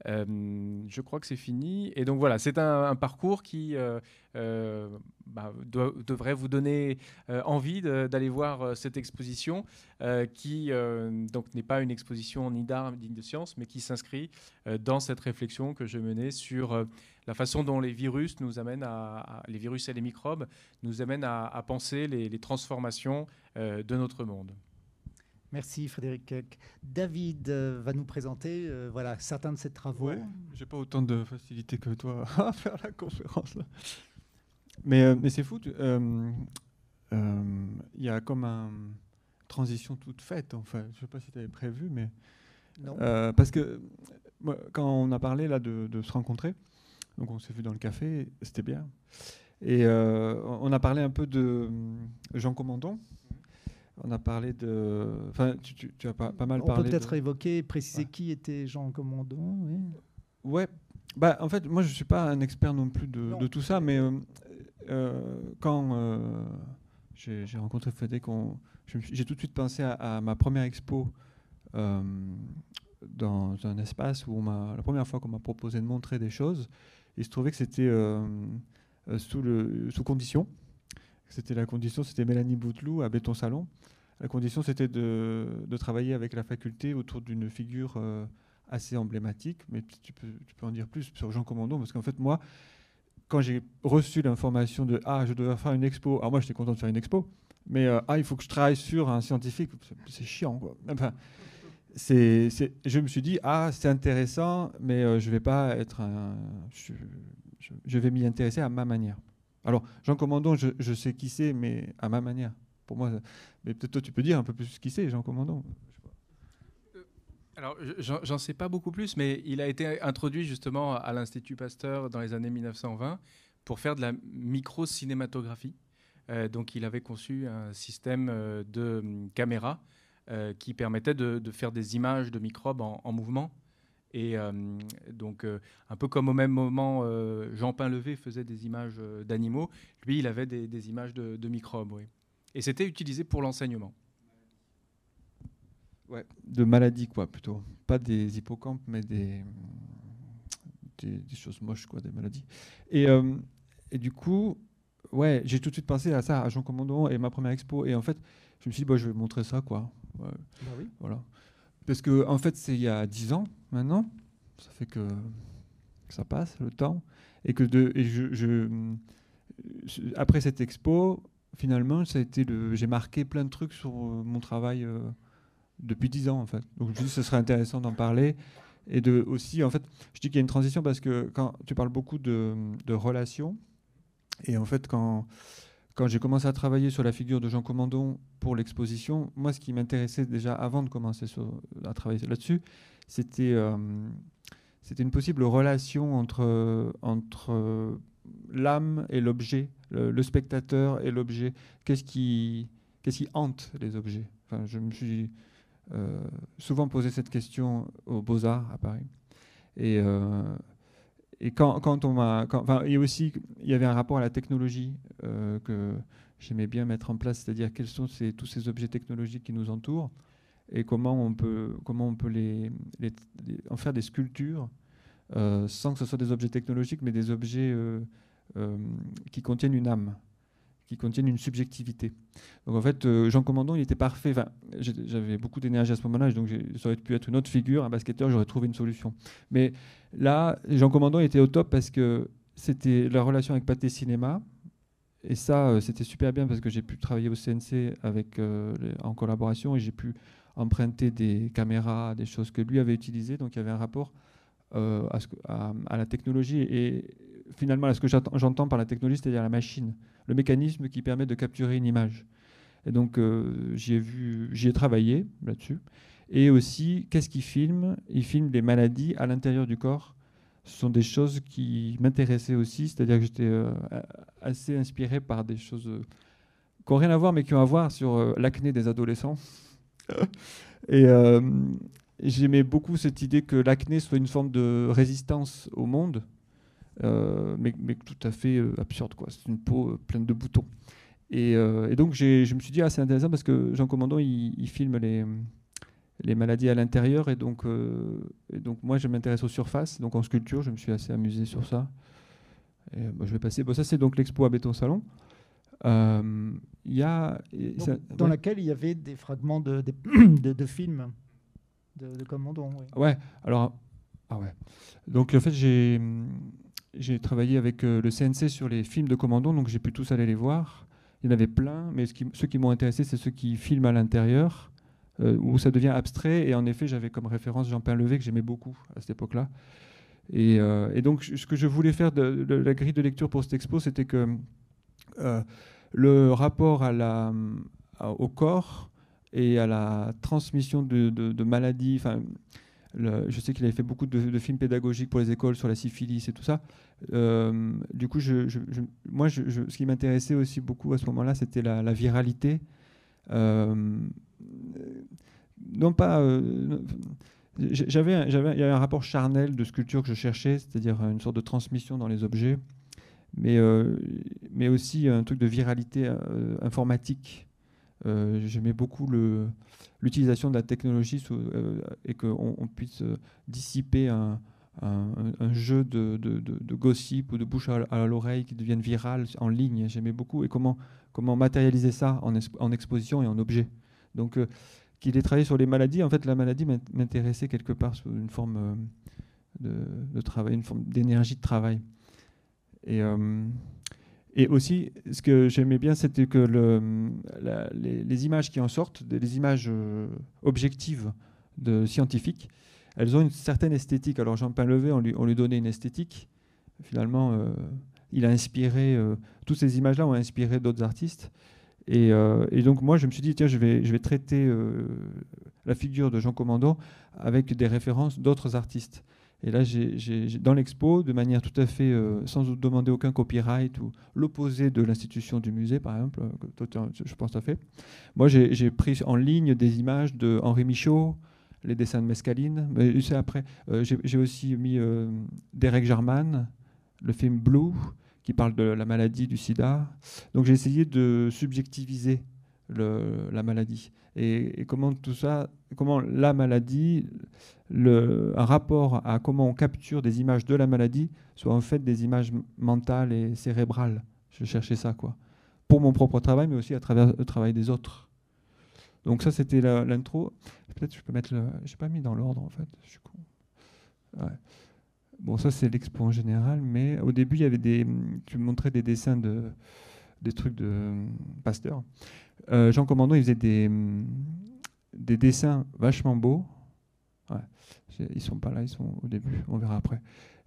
Euh, je crois que c'est fini. Et donc voilà, c'est un, un parcours qui euh, euh, bah, doit, devrait vous donner euh, envie d'aller voir euh, cette exposition euh, qui euh, donc n'est pas une exposition ni d'art ni de science, mais qui s'inscrit euh, dans cette réflexion que je menais sur euh, la façon dont les virus nous amènent à, à les virus et les microbes nous amènent à, à penser les, les transformations euh, de notre monde. Merci Frédéric Keck. David euh, va nous présenter euh, voilà, certains de ses travaux. Ouais, j'ai pas autant de facilité que toi à faire la conférence là. Mais, euh, mais c'est fou, il euh, euh, y a comme une transition toute faite. Enfin, je sais pas si tu avais prévu, mais non. Euh, parce que moi, quand on a parlé là de, de se rencontrer, donc on s'est vu dans le café, c'était bien. Et euh, on a parlé un peu de Jean Comandon. On a parlé de... Enfin, tu, tu, tu as pas, pas mal on parlé... On peut peut-être de... évoquer, préciser ouais. qui était Jean Comandon. Oui. Ouais. Bah, en fait, moi, je ne suis pas un expert non plus de, non. de tout ça, mais euh, euh, quand euh, j'ai rencontré Frédéric, j'ai tout de suite pensé à, à ma première expo euh, dans un espace où on m'a... La première fois qu'on m'a proposé de montrer des choses, il se trouvait que c'était euh, sous, le, sous condition. C'était la condition, c'était Mélanie Bouteloup à Béton Salon. La condition, c'était de, de travailler avec la faculté autour d'une figure euh, assez emblématique. Mais tu peux, tu peux en dire plus sur Jean Comandon, parce qu'en fait, moi, quand j'ai reçu l'information de « Ah, je devais faire une expo », alors moi, j'étais content de faire une expo, mais euh, « Ah, il faut que je travaille sur un scientifique », c'est chiant, quoi. Enfin, c'est, c'est, je me suis dit « Ah, c'est intéressant, mais euh, je vais pas être un... Je, je, je vais m'y intéresser à ma manière ». Alors, Jean Comandon, je, je sais qui c'est, mais à ma manière. Pour moi, mais peut-être toi, tu peux dire un peu plus qui c'est, Jean Comandon. Alors, j'en sais pas beaucoup plus, mais il a été introduit justement à l'Institut Pasteur dans les années mille neuf cent vingt pour faire de la micro-cinématographie. Euh, donc, il avait conçu un système de caméra euh, qui permettait de, de faire des images de microbes en, en mouvement. Et euh, donc, euh, un peu comme au même moment, euh, Jean Painlevé faisait des images euh, d'animaux. Lui, il avait des, des images de, de microbes, oui. Et c'était utilisé pour l'enseignement. Ouais, de maladies, quoi, plutôt. Pas des hippocampes, mais des, des, des choses moches, quoi, des maladies. Et, euh, et du coup, ouais, j'ai tout de suite pensé à ça, à Jean Comandon et ma première expo. Et en fait, je me suis dit, bah, je vais montrer ça, quoi. Ouais. Bah oui. Voilà. Parce que en fait, c'est il y a dix ans maintenant, ça fait que, que ça passe le temps, et que de, et je, je, après cette expo, finalement, ça a été le, j'ai marqué plein de trucs sur mon travail euh, depuis dix ans en fait. Donc je dis, ce serait intéressant d'en parler et de aussi, en fait, je dis qu'il y a une transition parce que quand tu parles beaucoup de, de relations, et en fait quand Quand j'ai commencé à travailler sur la figure de Jean Comandon pour l'exposition, moi, ce qui m'intéressait déjà avant de commencer sur, à travailler là-dessus, c'était euh, c'était une possible relation entre, entre l'âme et l'objet, le, le spectateur et l'objet. Qu'est-ce qui, qu'est-ce qui hante les objets? Enfin, je me suis euh, souvent posé cette question aux Beaux-Arts à Paris. Et... Euh, Et quand, quand on m'a, enfin, et aussi, il y avait un rapport à la technologie euh, que j'aimais bien mettre en place, c'est-à-dire quels sont ces, tous ces objets technologiques qui nous entourent et comment on peut, comment on peut les, les, les, en faire des sculptures euh, sans que ce soit des objets technologiques, mais des objets euh, euh, qui contiennent une âme, qui contiennent une subjectivité. Donc en fait, euh, Jean Comandon, il était parfait. Enfin, j'avais beaucoup d'énergie à ce moment-là, donc ça aurait pu être une autre figure, un basketteur, j'aurais trouvé une solution. Mais là, Jean Comandon était au top parce que c'était la relation avec Pathé Cinéma, et ça, euh, c'était super bien parce que j'ai pu travailler au C N C avec, euh, les, en collaboration, et j'ai pu emprunter des caméras, des choses que lui avait utilisées, donc il y avait un rapport euh, à, ce, à, à la technologie. Et finalement, là, ce que j'entends par la technologie, c'est-à-dire la machine, le mécanisme qui permet de capturer une image. Et donc, euh, j'y ai vu, j'y ai travaillé là-dessus. Et aussi, qu'est-ce qu'il filme? Il filme des maladies à l'intérieur du corps. Ce sont des choses qui m'intéressaient aussi, c'est-à-dire que j'étais euh, assez inspiré par des choses euh, qui n'ont rien à voir, mais qui ont à voir sur euh, l'acné des adolescents. Et euh, j'aimais beaucoup cette idée que l'acné soit une forme de résistance au monde. Euh, mais, mais tout à fait euh, absurde, quoi. C'est une peau euh, pleine de boutons. Et, euh, et donc, je me suis dit, ah, c'est intéressant parce que Jean Comandon, il, il filme les, les maladies à l'intérieur. Et, euh, et donc, moi, je m'intéresse aux surfaces. Donc, en sculpture, je me suis assez amusé sur ça. Et, bah, je vais passer. Bon, ça, c'est donc l'expo à Béton Salon. Euh, y a, donc, ça, dans ouais. laquelle il y avait des fragments de, de, de, de films de, de Comandon. Oui. Ouais. Alors, ah ouais. Donc, en fait, j'ai... J'ai travaillé avec euh, le C N C sur les films de Comandon, donc j'ai pu tous aller les voir. Il y en avait plein, mais ce qui, ceux qui m'ont intéressé, c'est ceux qui filment à l'intérieur, euh, où ça devient abstrait. Et en effet, j'avais comme référence Jean Painlevé, que j'aimais beaucoup à cette époque-là. Et, euh, et donc, ce que je voulais faire de, de la grille de lecture pour cette expo, c'était que euh, le rapport à la, à, au corps et à la transmission de, de, de maladies... Le, je sais qu'il avait fait beaucoup de, de films pédagogiques pour les écoles sur la syphilis et tout ça. Euh, du coup, je, je, je, moi, je, je, ce qui m'intéressait aussi beaucoup à ce moment-là, c'était la, la viralité. Euh, non pas... Euh, j'avais, j'avais, il y avait un rapport charnel de sculpture que je cherchais, c'est-à-dire une sorte de transmission dans les objets, mais, euh, mais aussi un truc de viralité euh, informatique. Euh, j'aimais beaucoup l'utilisation de la technologie sous, euh, et qu'on on puisse dissiper un, un, un jeu de, de, de, de gossip ou de bouche à, à l'oreille qui deviennent virales en ligne. J'aimais beaucoup. Et comment, comment matérialiser ça en, en exposition et en objet. Donc, euh, qu'il ait travaillé sur les maladies. En fait, la maladie m'intéressait quelque part sous une forme de, de travail, une forme d'énergie de travail. Et... Euh, Et aussi, ce que j'aimais bien, c'était que le, la, les, les images qui en sortent, les images euh, objectives de scientifiques, elles ont une certaine esthétique. Alors Jean Painlevé, on lui, on lui donnait une esthétique. Finalement, euh, il a inspiré... Euh, toutes ces images-là ont inspiré d'autres artistes. Et, euh, et donc moi, je me suis dit, tiens, je vais, je vais traiter euh, la figure de Jean Comandon avec des références d'autres artistes. Et là, j'ai, j'ai, j'ai, dans l'expo, de manière tout à fait euh, sans demander aucun copyright ou l'opposé de l'institution du musée, par exemple, je pense tout à fait. Moi, j'ai, j'ai pris en ligne des images de Henri Michaux, les dessins de Mescaline. Mais c'est après. Euh, j'ai, j'ai aussi mis euh, Derek Jarman, le film Blue, qui parle de la maladie du sida. Donc, j'ai essayé de subjectiviser le, la maladie. Et, et comment tout ça, comment la maladie, le, un rapport à comment on capture des images de la maladie, soit en fait des images mentales et cérébrales. Je cherchais ça, quoi. Pour mon propre travail, mais aussi à travers le travail des autres. Donc ça, c'était l'intro. Peut-être je peux mettre le... J'ai pas mis dans l'ordre, en fait. Je suis con. Ouais. Bon, ça, c'est l'expo en général, mais au début, il y avait des... Tu me montrais des dessins de... des trucs de Pasteur. Euh, Jean Comandon, il faisait des, des dessins vachement beaux. Ouais. Ils sont pas là, ils sont au début, on verra après.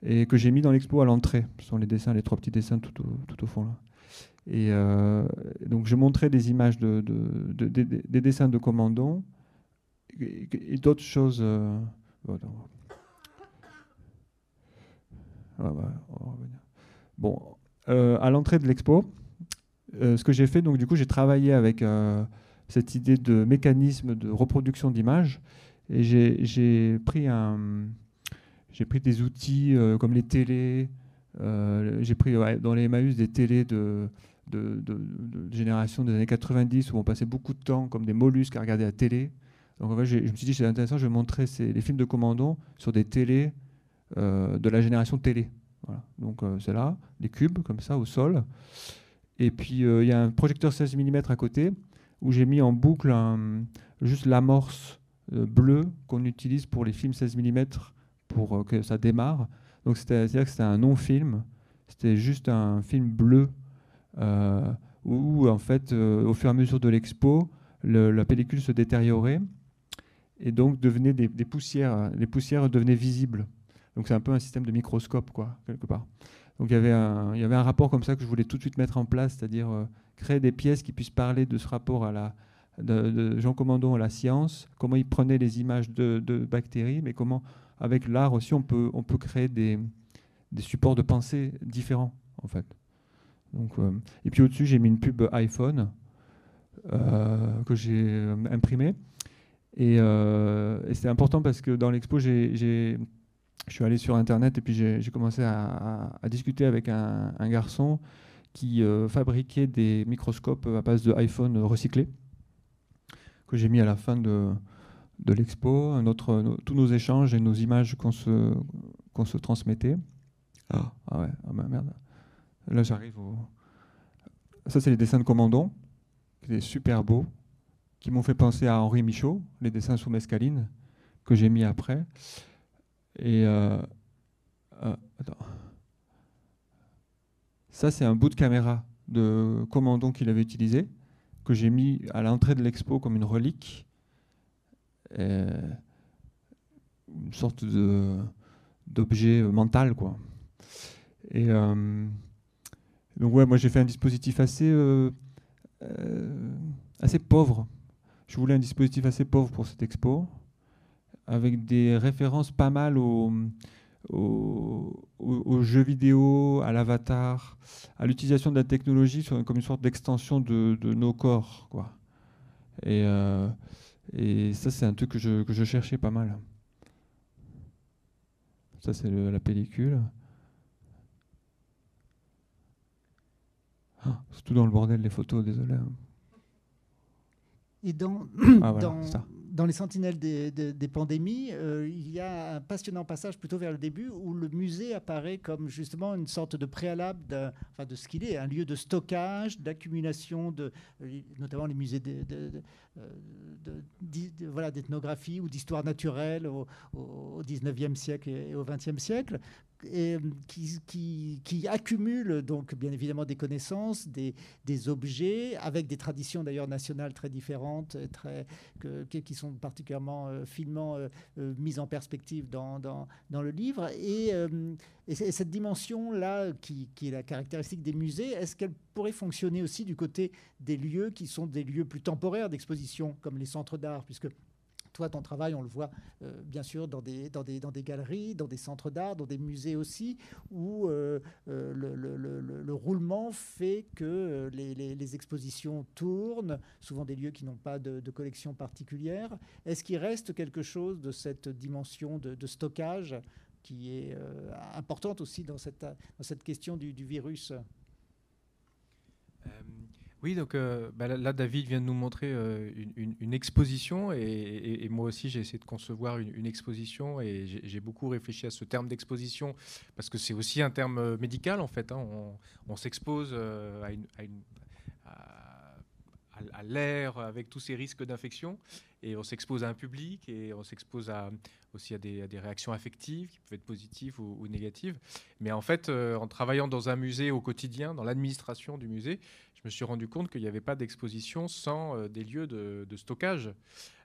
Et que j'ai mis dans l'expo à l'entrée. Ce sont les dessins, les trois petits dessins tout au, tout au fond là. Et euh, donc je montrais des images de, de, de, de, de des dessins de Comandon et, et d'autres choses. Euh, bon, ah bah, on va revenir. Bon, euh, à l'entrée de l'expo. Euh, ce que j'ai fait, donc du coup, j'ai travaillé avec euh, cette idée de mécanisme de reproduction d'images, et j'ai pris un, j'ai pris des outils euh, comme les télés, euh, j'ai pris ouais, dans les Emmaüs des télés de, de, de, de génération des années quatre-vingt-dix où on passait beaucoup de temps comme des mollusques à regarder la télé. Donc en fait, je me suis dit c'est intéressant, je vais montrer ces, les films de Comandon sur des télés euh, de la génération télé. Voilà. Donc euh, c'est là, les cubes comme ça au sol. Et puis, il euh, y a un projecteur seize millimètres à côté où j'ai mis en boucle un, juste l'amorce euh, bleue qu'on utilise pour les films seize millimètres pour euh, que ça démarre. Donc, c'est-à-dire que c'était un non-film. C'était juste un film bleu euh, où, en fait, euh, au fur et à mesure de l'expo, le, la pellicule se détériorait et donc devenait des, des poussières. Les poussières devenaient visibles. Donc, c'est un peu un système de microscope, quoi, quelque part. Donc il y avait un rapport comme ça que je voulais tout de suite mettre en place, c'est-à-dire euh, créer des pièces qui puissent parler de ce rapport à la, de, de Jean Comandon à la science, comment il prenait les images de, de bactéries, mais comment avec l'art aussi on peut, on peut créer des, des supports de pensée différents en fait. Donc, euh, et puis au-dessus j'ai mis une pub iPhone euh, que j'ai imprimée et, euh, et c'était important parce que dans l'expo j'ai... Je suis allé sur Internet et puis j'ai commencé à, à, à discuter avec un, un garçon qui euh, fabriquait des microscopes à base de iPhone recyclés que j'ai mis à la fin de, de l'expo, notre, nos, tous nos échanges et nos images qu'on se, qu'on se transmettait. Oh. Ah ouais, ah bah merde. Là j'arrive au... Ça c'est les dessins de Comandon, qui étaient super beaux, qui m'ont fait penser à Henri Michaux, les dessins sous mescaline, que j'ai mis après. Et... Euh, euh, attends. Ça c'est un bout de caméra de Comandon qu'il avait utilisé, que j'ai mis à l'entrée de l'expo comme une relique. Une sorte de d'objet mental, quoi. Et euh, donc ouais, moi j'ai fait un dispositif assez euh, euh, assez pauvre. Je voulais un dispositif assez pauvre pour cette expo, avec des références pas mal aux aux, aux jeux vidéo, à l'avatar, à l'utilisation de la technologie sur, comme une sorte d'extension de, de nos corps, quoi. Et euh, Et ça, c'est un truc que je, que je cherchais pas mal. Ça, c'est la pellicule. Ah, c'est tout dans le bordel, les photos, désolé. Et dans, ah, voilà, dans, dans les Sentinelles des, des, des pandémies, euh, il y a un passionnant passage plutôt vers le début où le musée apparaît comme justement une sorte de préalable d'un, enfin de ce qu'il est, un lieu de stockage, d'accumulation, de, euh, notamment les musées de, de, de, de, de, de, voilà, d'ethnographie ou d'histoire naturelle au, au dix-neuvième siècle et au vingtième siècle. Et qui, qui, qui accumule donc bien évidemment des connaissances, des, des objets, avec des traditions d'ailleurs nationales très différentes, très, que, qui sont particulièrement euh, finement euh, mises en perspective dans, dans, dans le livre. Et, euh, et cette dimension-là, qui, qui est la caractéristique des musées, est-ce qu'elle pourrait fonctionner aussi du côté des lieux qui sont des lieux plus temporaires d'exposition, comme les centres d'art, puisque... Toi, ton travail, on le voit euh, bien sûr dans des, dans, des, dans des galeries, dans des centres d'art, dans des musées aussi, où euh, euh, le, le, le, le roulement fait que les, les, les expositions tournent, souvent des lieux qui n'ont pas de, de collection particulière. Est-ce qu'il reste quelque chose de cette dimension de, de stockage qui est euh, importante aussi dans cette, dans cette question du, du virus ? euh... Oui, donc euh, bah là, David vient de nous montrer euh, une, une, une exposition et, et, et moi aussi, j'ai essayé de concevoir une, une exposition et j'ai beaucoup réfléchi à ce terme d'exposition parce que c'est aussi un terme médical, en fait. Hein, on on s'expose euh, à, une, à, une, à, à l'air avec tous ces risques d'infection et on s'expose à un public et on s'expose à... aussi à des, à des réactions affectives qui peuvent être positives ou, ou négatives. Mais en fait, euh, en travaillant dans un musée au quotidien, dans l'administration du musée, je me suis rendu compte qu'il n'y avait pas d'exposition sans euh, des lieux de, de stockage,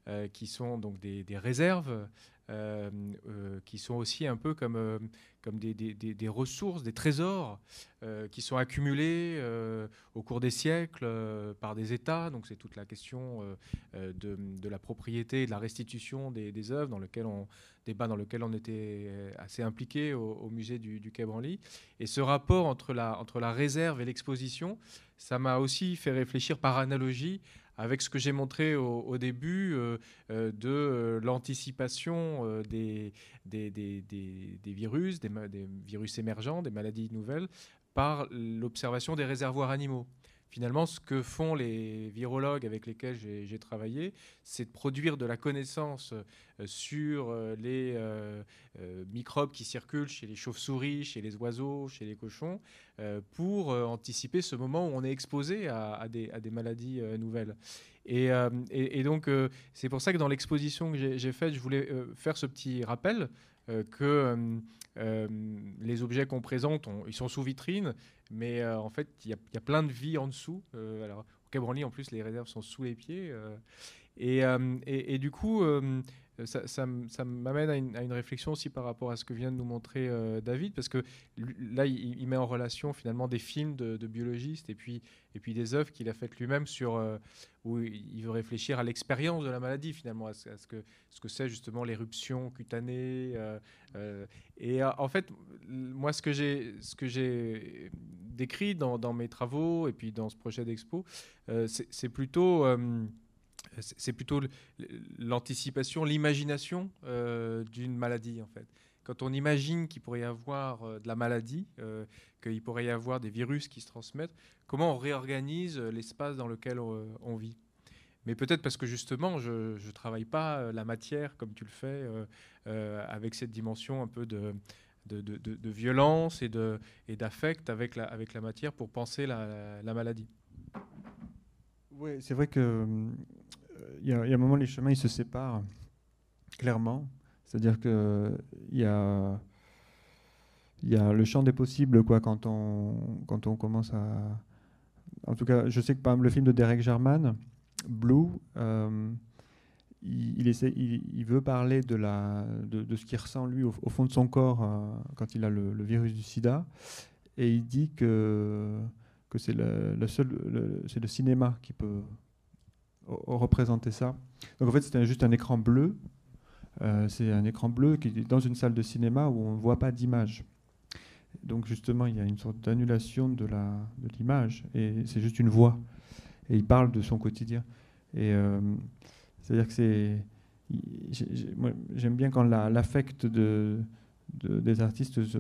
euh, qui sont donc des, des réserves, euh, euh, qui sont aussi un peu comme, euh, comme des, des, des, des ressources, des trésors, euh, qui sont accumulés euh, au cours des siècles euh, par des États. Donc c'est toute la question euh, de, de la propriété, de la restitution des, des œuvres dans lesquelles on débat dans lequel on était assez impliqué au, au musée du, du Quai Branly. Et ce rapport entre la, entre la réserve et l'exposition, ça m'a aussi fait réfléchir par analogie avec ce que j'ai montré au, au début euh, euh, de euh, l'anticipation euh, des, des, des, des, des virus, des, des virus émergents, des maladies nouvelles, par l'observation des réservoirs animaux. Finalement, ce que font les virologues avec lesquels j'ai travaillé, c'est de produire de la connaissance sur les euh, euh, microbes qui circulent chez les chauves-souris, chez les oiseaux, chez les cochons, euh, pour euh, anticiper ce moment où on est exposé à, à, des, à des maladies euh, nouvelles. Et, euh, et, et donc, euh, c'est pour ça que dans l'exposition que j'ai faite, je voulais euh, faire ce petit rappel euh, que euh, euh, les objets qu'on présente, on, ils sont sous vitrine, mais euh, en fait, il y, y a plein de vie en dessous. Euh, alors, au Quai Branly, en plus, les réserves sont sous les pieds. Euh, et, euh, et, et du coup, euh, ça, ça, ça m'amène à, à une réflexion aussi par rapport à ce que vient de nous montrer euh, David, parce que là, il, il met en relation finalement des films de, de biologistes et puis, et puis des œuvres qu'il a faites lui-même sur... Euh, où il veut réfléchir à l'expérience de la maladie, finalement, à ce, à ce que ce que c'est justement l'éruption cutanée. Euh, euh, et en fait, moi, ce que j'ai ce que j'ai décrit dans, dans mes travaux et puis dans ce projet d'expo, euh, c'est plutôt... Euh, c'est plutôt l'anticipation, l'imagination euh, d'une maladie, en fait. Quand on imagine qu'il pourrait y avoir euh, de la maladie, euh, qu'il pourrait y avoir des virus qui se transmettent, comment on réorganise l'espace dans lequel on, on vit ? Mais peut-être parce que justement, je ne travaille pas la matière comme tu le fais, euh, euh, avec cette dimension un peu de, de, de, de violence et de, et d'affect avec la, avec la matière pour penser la, la maladie. Oui, c'est vrai que il euh, y, y a un moment, les chemins ils se séparent clairement. C'est-à-dire que il y a il y a le champ des possibles, quoi, quand on quand on commence à, en tout cas, je sais que par exemple le film de Derek Jarman, Blue, euh, il, il, essaie, il, il veut parler de, la, de, de ce qu'il ressent, lui, au, au fond de son corps euh, quand il a le, le virus du sida. Et il dit que, que c'est le, le, seul, le, c'est le cinéma qui peut représenter ça. Donc en fait, c'est juste un écran bleu. Euh, c'est un écran bleu qui est dans une salle de cinéma où on ne voit pas d'image. Donc justement, il y a une sorte d'annulation de, la, de l'image. Et c'est juste une voix. Et il parle de son quotidien. Et euh, c'est-à-dire que c'est, j'aime bien quand la, l'affect de, de, des artistes se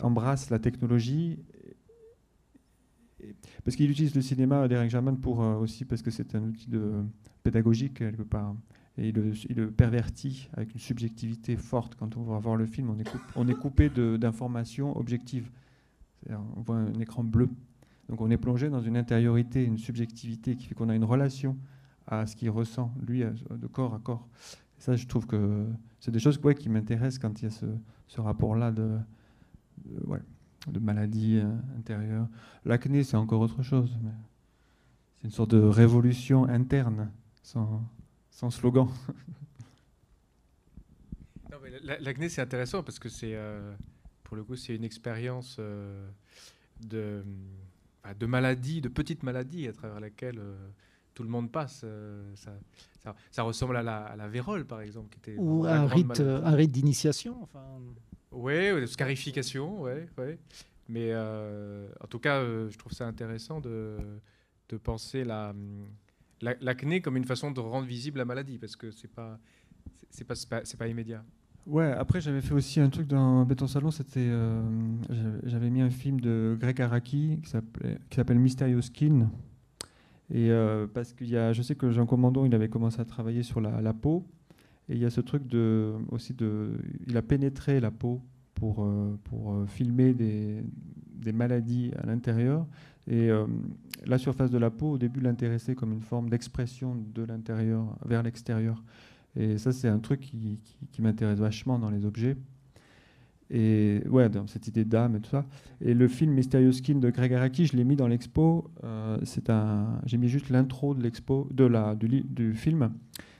embrasse la technologie, parce qu'il utilise le cinéma, Derek Jarman, pour euh, aussi parce que c'est un outil de, pédagogique quelque part. Et il le, il le pervertit avec une subjectivité forte. Quand on va voir le film, on est, coup, on est coupé de, d'informations objectives. C'est-à-dire, on voit un écran bleu. Donc on est plongé dans une intériorité, une subjectivité qui fait qu'on a une relation à ce qu'il ressent, lui, de corps à corps. Et ça, je trouve que c'est des choses, ouais, qui m'intéressent quand il y a ce, ce rapport-là de, de, ouais, de maladie euh, intérieure. L'acné, c'est encore autre chose. Mais c'est une sorte de révolution interne, sans, sans slogan. Non, mais l'acné, c'est intéressant parce que c'est, euh, pour le coup, c'est une expérience euh, de... de maladies, de petites maladies à travers lesquelles euh, tout le monde passe. Euh, ça, ça, ça ressemble à la, à la vérole, par exemple. Qui était Ou à un rite, un rite d'initiation. Enfin. Oui, ouais, scarification, oui. Ouais. Mais euh, en tout cas, euh, je trouve ça intéressant de, de penser la, la, l'acné comme une façon de rendre visible la maladie, parce que ce n'est pas, c'est pas, c'est pas, c'est pas immédiat. Ouais, après j'avais fait aussi un truc dans Béton Salon, c'était euh, j'avais mis un film de Greg Araki qui s'appelait qui s'appelle Mysterious Quine, et euh, parce qu'il y a, je sais que Jean Comandon, il avait commencé à travailler sur la, la peau, et il y a ce truc de aussi de il a pénétré la peau pour euh, pour filmer des des maladies à l'intérieur, et euh, la surface de la peau au début l'intéressait comme une forme d'expression de l'intérieur vers l'extérieur. Et ça, c'est un truc qui, qui, qui m'intéresse vachement dans les objets. Et ouais, dans cette idée d'âme et tout ça. Et le film Mysterious Quine de Greg Araki, je l'ai mis dans l'expo. Euh, c'est un, j'ai mis juste l'intro de l'expo, de la, du, li, du film.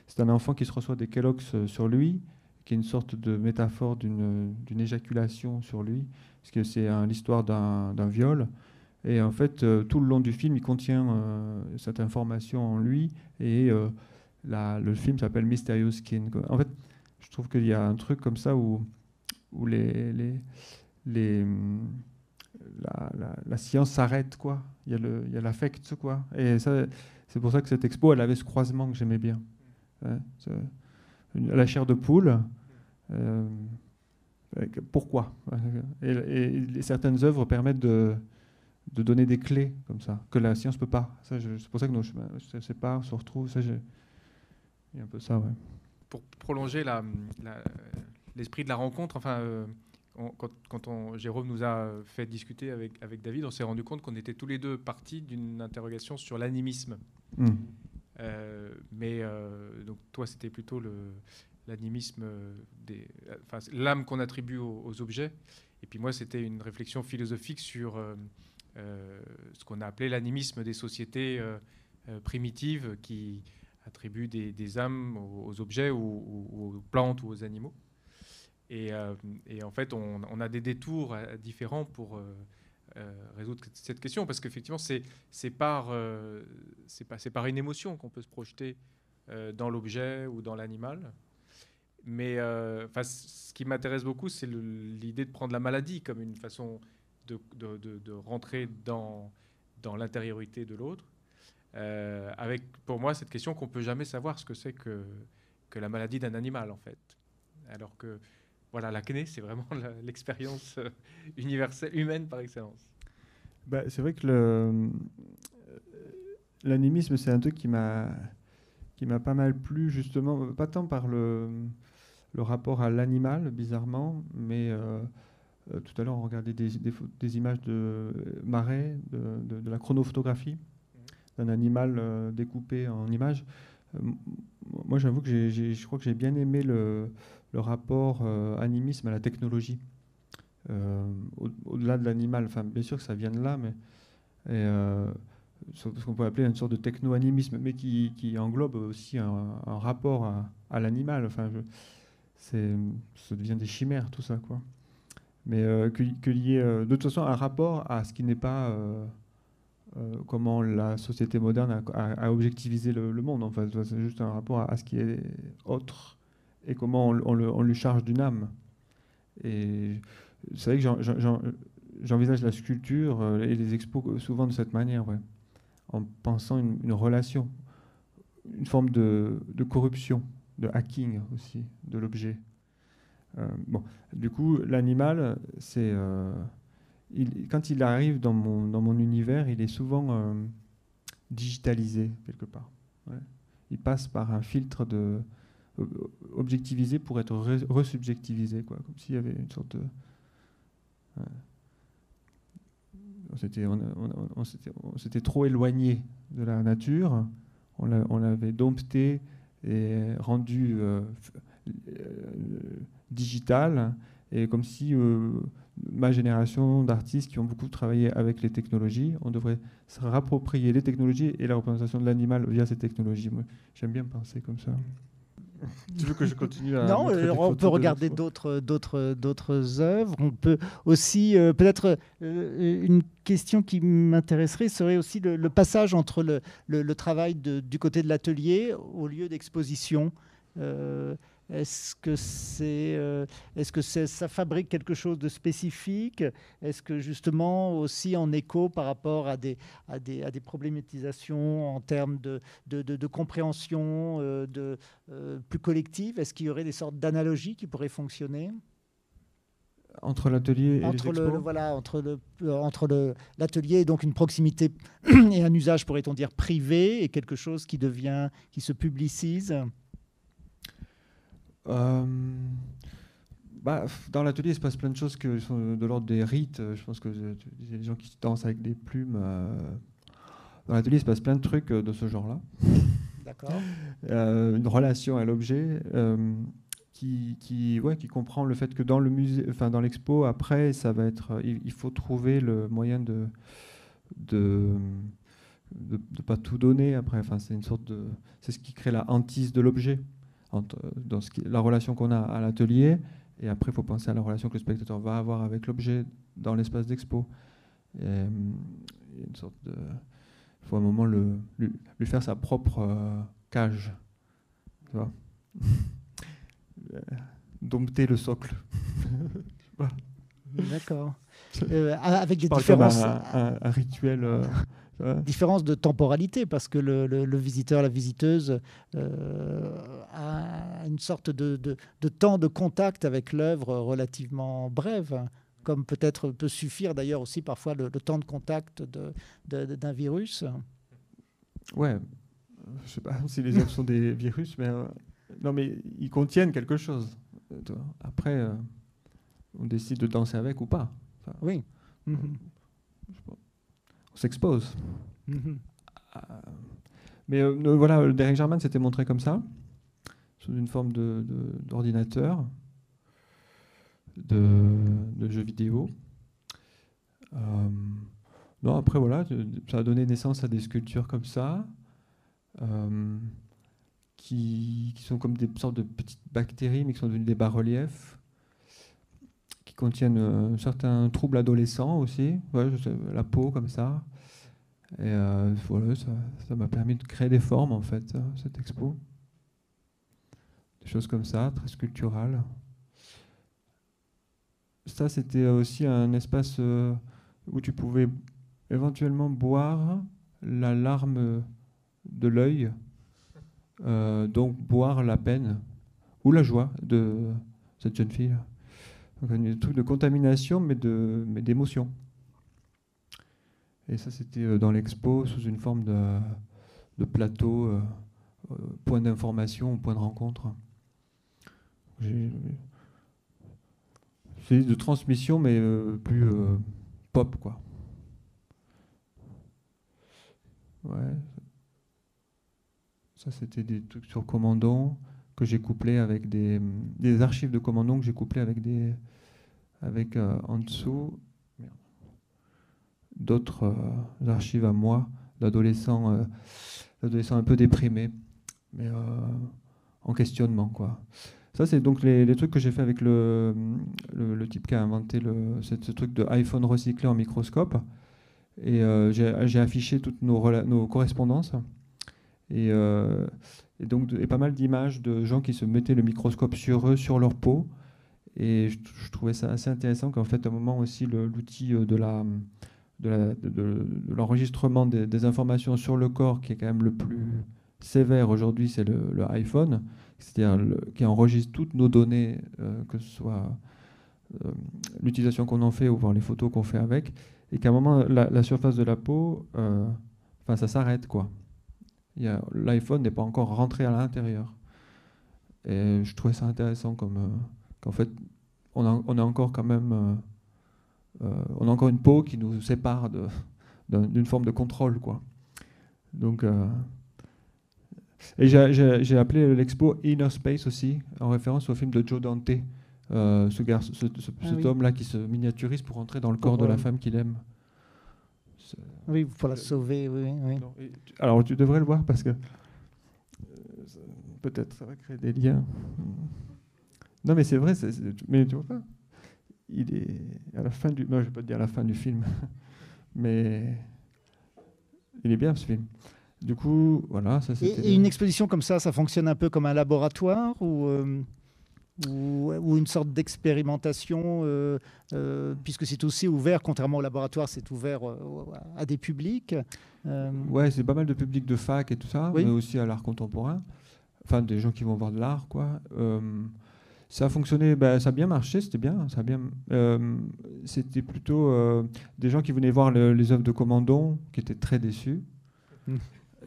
C'est un enfant qui se reçoit des Kellogg's sur lui, qui est une sorte de métaphore d'une, d'une éjaculation sur lui, parce que c'est un, l'histoire d'un, d'un viol. Et en fait, euh, tout le long du film, il contient euh, cette information en lui. Et... Euh, La, le film s'appelle Mysterious Quine. En fait, je trouve qu'il y a un truc comme ça où, où les, les, les, la, la, la science s'arrête, quoi. Il y a le, il y a l'affect, quoi. Et ça, c'est pour ça que cette expo, elle avait ce croisement que j'aimais bien. Ouais, une, la chair de poule. Euh, pourquoi ? Et, et, et certaines œuvres permettent de... de donner des clés comme ça, que la science ne peut pas. Ça, je, c'est pour ça que nos chemins se séparent, se retrouvent. Ça, j'ai... Il y a un peu ça, ouais. Pour prolonger la, la, l'esprit de la rencontre, enfin, euh, on, quand, quand on, Jérôme nous a fait discuter avec, avec David, on s'est rendu compte qu'on était tous les deux partis d'une interrogation sur l'animisme. Mmh. Euh, mais euh, donc, toi, c'était plutôt le, l'animisme, des, enfin, l'âme qu'on attribue aux, aux objets. Et puis moi, c'était une réflexion philosophique sur... Euh, Euh, ce qu'on a appelé l'animisme des sociétés euh, euh, primitives qui attribuent des, des âmes aux, aux objets ou, ou aux plantes ou aux animaux. Et, euh, et en fait, on, on a des détours euh, différents pour euh, euh, résoudre cette question, parce qu'effectivement, c'est, c'est, par, euh, c'est, pas, c'est par une émotion qu'on peut se projeter euh, dans l'objet ou dans l'animal. Mais euh, ce qui m'intéresse beaucoup, c'est le, l'idée de prendre la maladie comme une façon... De, de, de rentrer dans, dans l'intériorité de l'autre, euh, avec, pour moi, cette question qu'on ne peut jamais savoir ce que c'est que, que la maladie d'un animal, en fait. Alors que, voilà, l'acné, c'est vraiment la, l'expérience universelle, humaine par excellence. Bah, c'est vrai que le, l'animisme, c'est un truc qui m'a... qui m'a pas mal plu, justement, pas tant par le, le rapport à l'animal, bizarrement, mais euh, tout à l'heure, on regardait des, des, des images de marais, de, de, de la chronophotographie, d'un animal euh, découpé en images. Euh, moi, j'avoue que j'ai, j'ai, je crois que j'ai bien aimé le, le rapport euh, animisme à la technologie, euh, au, au-delà de l'animal. Enfin, bien sûr que ça vient de là, mais... Et, euh, ce qu'on peut appeler une sorte de techno-animisme, mais qui, qui englobe aussi un, un rapport à, à l'animal. Enfin, je, c'est, ça devient des chimères, tout ça, quoi. Mais euh, que, que lié, euh, de toute façon, un rapport à ce qui n'est pas euh, euh, comment la société moderne a, a, a objectivisé le, le monde. Enfin, c'est juste un rapport à, à ce qui est autre et comment on, on, le, on lui charge d'une âme. Et c'est vrai que j'en, j'en, j'envisage la sculpture et les expos souvent de cette manière, ouais. En pensant une, une relation, une forme de, de corruption, de hacking aussi, de l'objet. Euh, bon, du coup, l'animal, c'est, euh, il, quand il arrive dans mon, dans mon univers, il est souvent euh, digitalisé, quelque part. Ouais. Il passe par un filtre de, objectivisé pour être re- resubjectivisé, quoi, comme s'il y avait une sorte de... Ouais. On s'était, on, on, on, s'était, on s'était trop éloigné de la nature, on, l'a, on l'avait dompté et rendu euh, euh, digital, et comme si euh, ma génération d'artistes qui ont beaucoup travaillé avec les technologies, on devrait se rapproprier les technologies et la représentation de l'animal via ces technologies. Moi, j'aime bien penser comme ça. Tu veux que je continue à... Non, on peut regarder d'autres, d'autres, d'autres œuvres. On peut aussi, euh, peut-être, euh, une question qui m'intéresserait serait aussi le, le passage entre le, le, le travail de, du côté de l'atelier au lieu d'exposition. Euh, est-ce que, c'est, euh, est-ce que c'est, ça fabrique quelque chose de spécifique? Est-ce que, justement, aussi en écho par rapport à des, à des, à des problématisations en termes de, de, de, de compréhension euh, de, euh, plus collective, est-ce qu'il y aurait des sortes d'analogies qui pourraient fonctionner entre l'atelier et entre les expos? le, le, voilà, entre, le, euh, entre le, l'atelier et donc une proximité et un usage, pourrait-on dire, privé, et quelque chose qui devient, qui se publicise. Euh, bah, dans l'atelier, il se passe plein de choses qui sont de l'ordre des rites. Je pense que les gens qui dansent avec des plumes. Euh, dans l'atelier, il se passe plein de trucs de ce genre-là. D'accord. Euh, une relation à l'objet euh, qui, qui, ouais, qui comprend le fait que dans le musée, enfin dans l'expo, après, ça va être, il, il faut trouver le moyen de de de, de pas tout donner. Après, enfin, c'est une sorte de, c'est ce qui crée la hantise de l'objet. Entre, dans ce qui, la relation qu'on a à l'atelier, et après il faut penser à la relation que le spectateur va avoir avec l'objet dans l'espace d'expo. Il y a une sorte de, faut à un moment le, lui, lui faire sa propre euh, cage, tu vois. Dompter le socle. D'accord. Euh, avec des différences. Un, un, un rituel. Euh, Différence de temporalité, parce que le, le, le visiteur, la visiteuse euh, a une sorte de, de, de temps de contact avec l'œuvre relativement brève, comme peut-être peut suffire d'ailleurs aussi parfois le, le temps de contact de, de, d'un virus. Ouais, je ne sais pas si les œuvres sont des virus, mais, euh, non, mais ils contiennent quelque chose. Après, euh, on décide de danser avec ou pas. Enfin, oui. Euh, mm-hmm. Je sais pas. On s'expose. Mm-hmm. Euh, mais euh, voilà, le Derek Jarman s'était montré comme ça, sous une forme de, de, d'ordinateur, de, de jeu vidéo. Euh, non, après, voilà, ça a donné naissance à des sculptures comme ça, euh, qui, qui sont comme des sortes de petites bactéries, mais qui sont devenues des bas-reliefs, qui contiennent euh, certains troubles adolescents aussi, ouais, je sais, la peau comme ça. Et euh, voilà, ça, ça m'a permis de créer des formes, en fait, euh, cette expo. Des choses comme ça, très sculpturales. Ça, c'était aussi un espace euh, où tu pouvais éventuellement boire la larme de l'œil, euh, donc boire la peine ou la joie de cette jeune fille. Donc, un truc de contamination, mais, de, mais d'émotion. Et ça, c'était dans l'expo, sous une forme de, de plateau euh, euh, point d'information, point de rencontre. C'est de transmission, mais euh, plus euh, pop, quoi. Ouais. Ça, c'était des trucs sur Comandon que j'ai couplé avec des, des archives de Comandon que j'ai couplé avec des, avec euh, en dessous d'autres euh, archives à moi, d'adolescents, euh, d'adolescents un peu déprimés, mais euh, en questionnement, quoi. Ça, c'est donc les, les trucs que j'ai fait avec le, le, le type qui a inventé le, ce, ce truc de iPhone recyclé en microscope, et euh, j'ai affiché toutes nos, nos correspondances. Et, euh, et donc et pas mal d'images de gens qui se mettaient le microscope sur eux, sur leur peau. Et je, je trouvais ça assez intéressant qu'en fait, à un moment aussi, l'outil de la, de la, de, de l'enregistrement des, des informations sur le corps, qui est quand même le plus sévère aujourd'hui, c'est le, le iPhone, c'est-à-dire qui enregistre toutes nos données, euh, que ce soit euh, l'utilisation qu'on en fait ou voir les photos qu'on fait avec, et qu'à un moment, la, la surface de la peau, euh, enfin, ça s'arrête, quoi. L'iPhone n'est pas encore rentré à l'intérieur. Et je trouvais ça intéressant comme euh, qu'en fait, on a, on a encore quand même euh, on a encore une peau qui nous sépare d'une forme de contrôle, quoi. Donc, euh, et j'ai appelé l'expo Inner Space aussi, en référence au film de Joe Dante, euh, ce, gar, ce, ce, ce, ah, cet oui. homme-là qui se miniaturise pour entrer dans le corps oh, de ouais. la femme qu'il aime. Oui, pour la sauver, oui, oui. Non, tu, alors, tu devrais le voir parce que euh, peut-être ça va créer des liens. Non, mais c'est vrai, c'est, c'est, mais tu vois pas, il est à la fin du... Non, je vais pas te dire à la fin du film, mais il est bien, ce film. Du coup, voilà, ça c'était... Et, et une exposition comme ça, ça fonctionne un peu comme un laboratoire ou... Euh... Ou, ou une sorte d'expérimentation, euh, euh, puisque c'est aussi ouvert, contrairement au laboratoire, c'est ouvert euh, à des publics. Euh... Oui, c'est pas mal de publics de fac et tout ça, oui. mais aussi à l'art contemporain, enfin des gens qui vont voir de l'art, quoi. Euh, ça a fonctionné, bah, ça a bien marché, c'était bien. Ça a bien euh, c'était plutôt euh, des gens qui venaient voir le, les œuvres de Comandon, qui étaient très déçus. Mmh.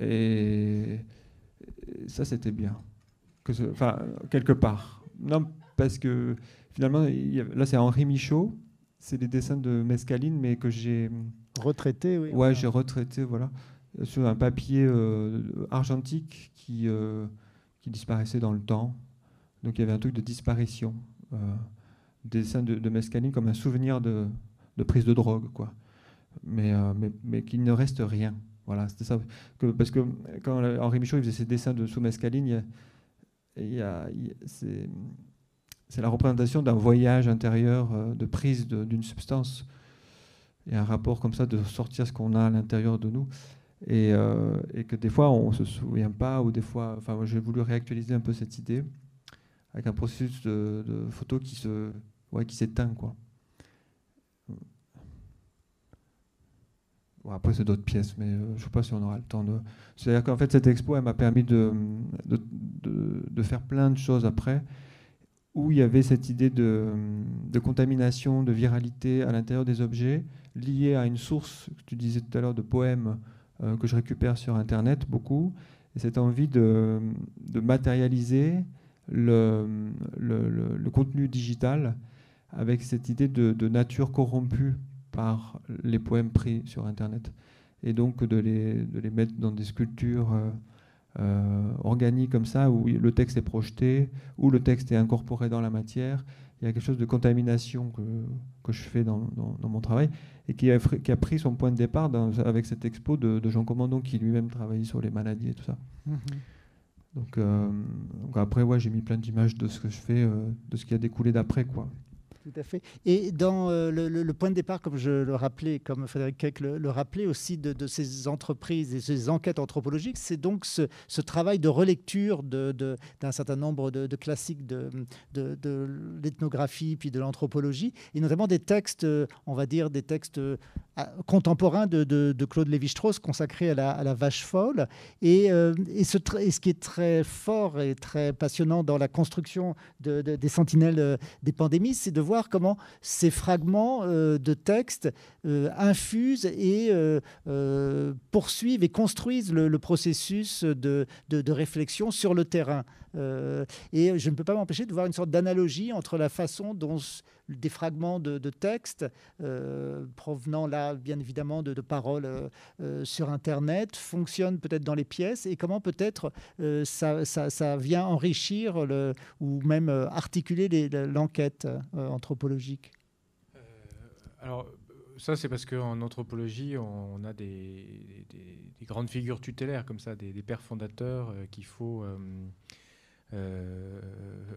Et, et ça, c'était bien. Que ce, enfin, quelque part. Non, parce que finalement, il y a, là, c'est Henri Michaux. C'est des dessins de Mescaline, mais que j'ai... Retraité, oui. Ouais, voilà. j'ai retraité, voilà. Sur un papier euh, argentique qui, euh, qui disparaissait dans le temps. Donc, il y avait un truc de disparition. Euh, dessin de, de Mescaline comme un souvenir de, de prise de drogue, quoi. Mais, euh, mais, mais qu'il ne reste rien. Voilà, c'était ça. Que, parce que quand Henri Michaux il faisait ses dessins de sous Mescaline, il y a, c'est la représentation d'un voyage intérieur, euh, de prise d'une substance. Il y a un rapport comme ça de sortir ce qu'on a à l'intérieur de nous. Et, euh, et que des fois, on ne se souvient pas, ou des fois... Enfin, j'ai voulu réactualiser un peu cette idée avec un processus de, de photo qui se, ouais, qui s'éteint, quoi. Bon, après, c'est d'autres pièces, mais euh, je ne sais pas si on aura le temps de... C'est-à-dire qu'en fait, cette expo, elle m'a permis de, de, de, de faire plein de choses après, où il y avait cette idée de, de contamination, de viralité à l'intérieur des objets, liée à une source, que tu disais tout à l'heure, de poèmes euh, que je récupère sur Internet, beaucoup, et cette envie de, de matérialiser le, le, le, le contenu digital avec cette idée de, de nature corrompue, par les poèmes pris sur Internet. Et donc de les, de les mettre dans des sculptures euh, euh, organiques comme ça, où le texte est projeté, où le texte est incorporé dans la matière. Il y a quelque chose de contamination que, que je fais dans, dans, dans mon travail, et qui a, qui a pris son point de départ dans, avec cette expo de, de Jean Comandon, qui lui-même travaillait sur les maladies et tout ça. Mmh. Donc, euh, donc après, ouais, j'ai mis plein d'images de ce que je fais, euh, de ce qui a découlé d'après, quoi. Tout à fait. Et dans euh, le, le, le point de départ, comme je le rappelais, comme Frédéric Keck le, le rappelait aussi, de, de ces entreprises et ces enquêtes anthropologiques, c'est donc ce, ce travail de relecture de, de, d'un certain nombre de, de classiques de, de, de l'ethnographie, puis de l'anthropologie, et notamment des textes, on va dire, des textes contemporain de, de, de Claude Lévi-Strauss, consacré à la, à la vache folle. Et, euh, et, ce, et ce qui est très fort et très passionnant dans la construction de, de, des sentinelles des pandémies, c'est de voir comment ces fragments euh, de textes euh, infusent et euh, euh, poursuivent et construisent le, le processus de, de, de réflexion sur le terrain. Euh, et je ne peux pas m'empêcher de voir une sorte d'analogie entre la façon dont des fragments de, de textes euh, provenant là, bien évidemment, de, de paroles euh, euh, sur Internet fonctionnent peut-être dans les pièces et comment peut-être euh, ça, ça, ça vient enrichir le, ou même euh, articuler l'enquête euh, anthropologique. Euh, alors, ça, c'est parce qu'en anthropologie, on a des, des, des grandes figures tutélaires comme ça, des, des pères fondateurs euh, qu'il faut... Euh, Euh,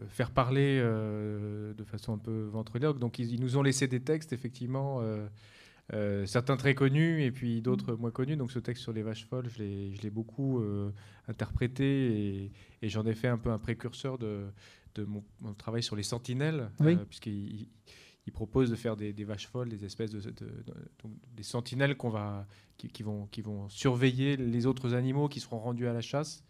faire parler euh, de façon un peu ventriloque. Donc ils, ils nous ont laissé des textes, effectivement, euh, euh, certains très connus et puis d'autres moins connus. Donc ce texte sur les vaches folles, je l'ai, je l'ai beaucoup euh, interprété et, et j'en ai fait un peu un précurseur de, de mon, mon travail sur les sentinelles, oui. euh, puisqu'il il propose de faire des, des vaches folles, des espèces de, de, de, de des sentinelles qu'on va, qui, qui vont, qui vont surveiller les autres animaux qui seront rendus à la chasse.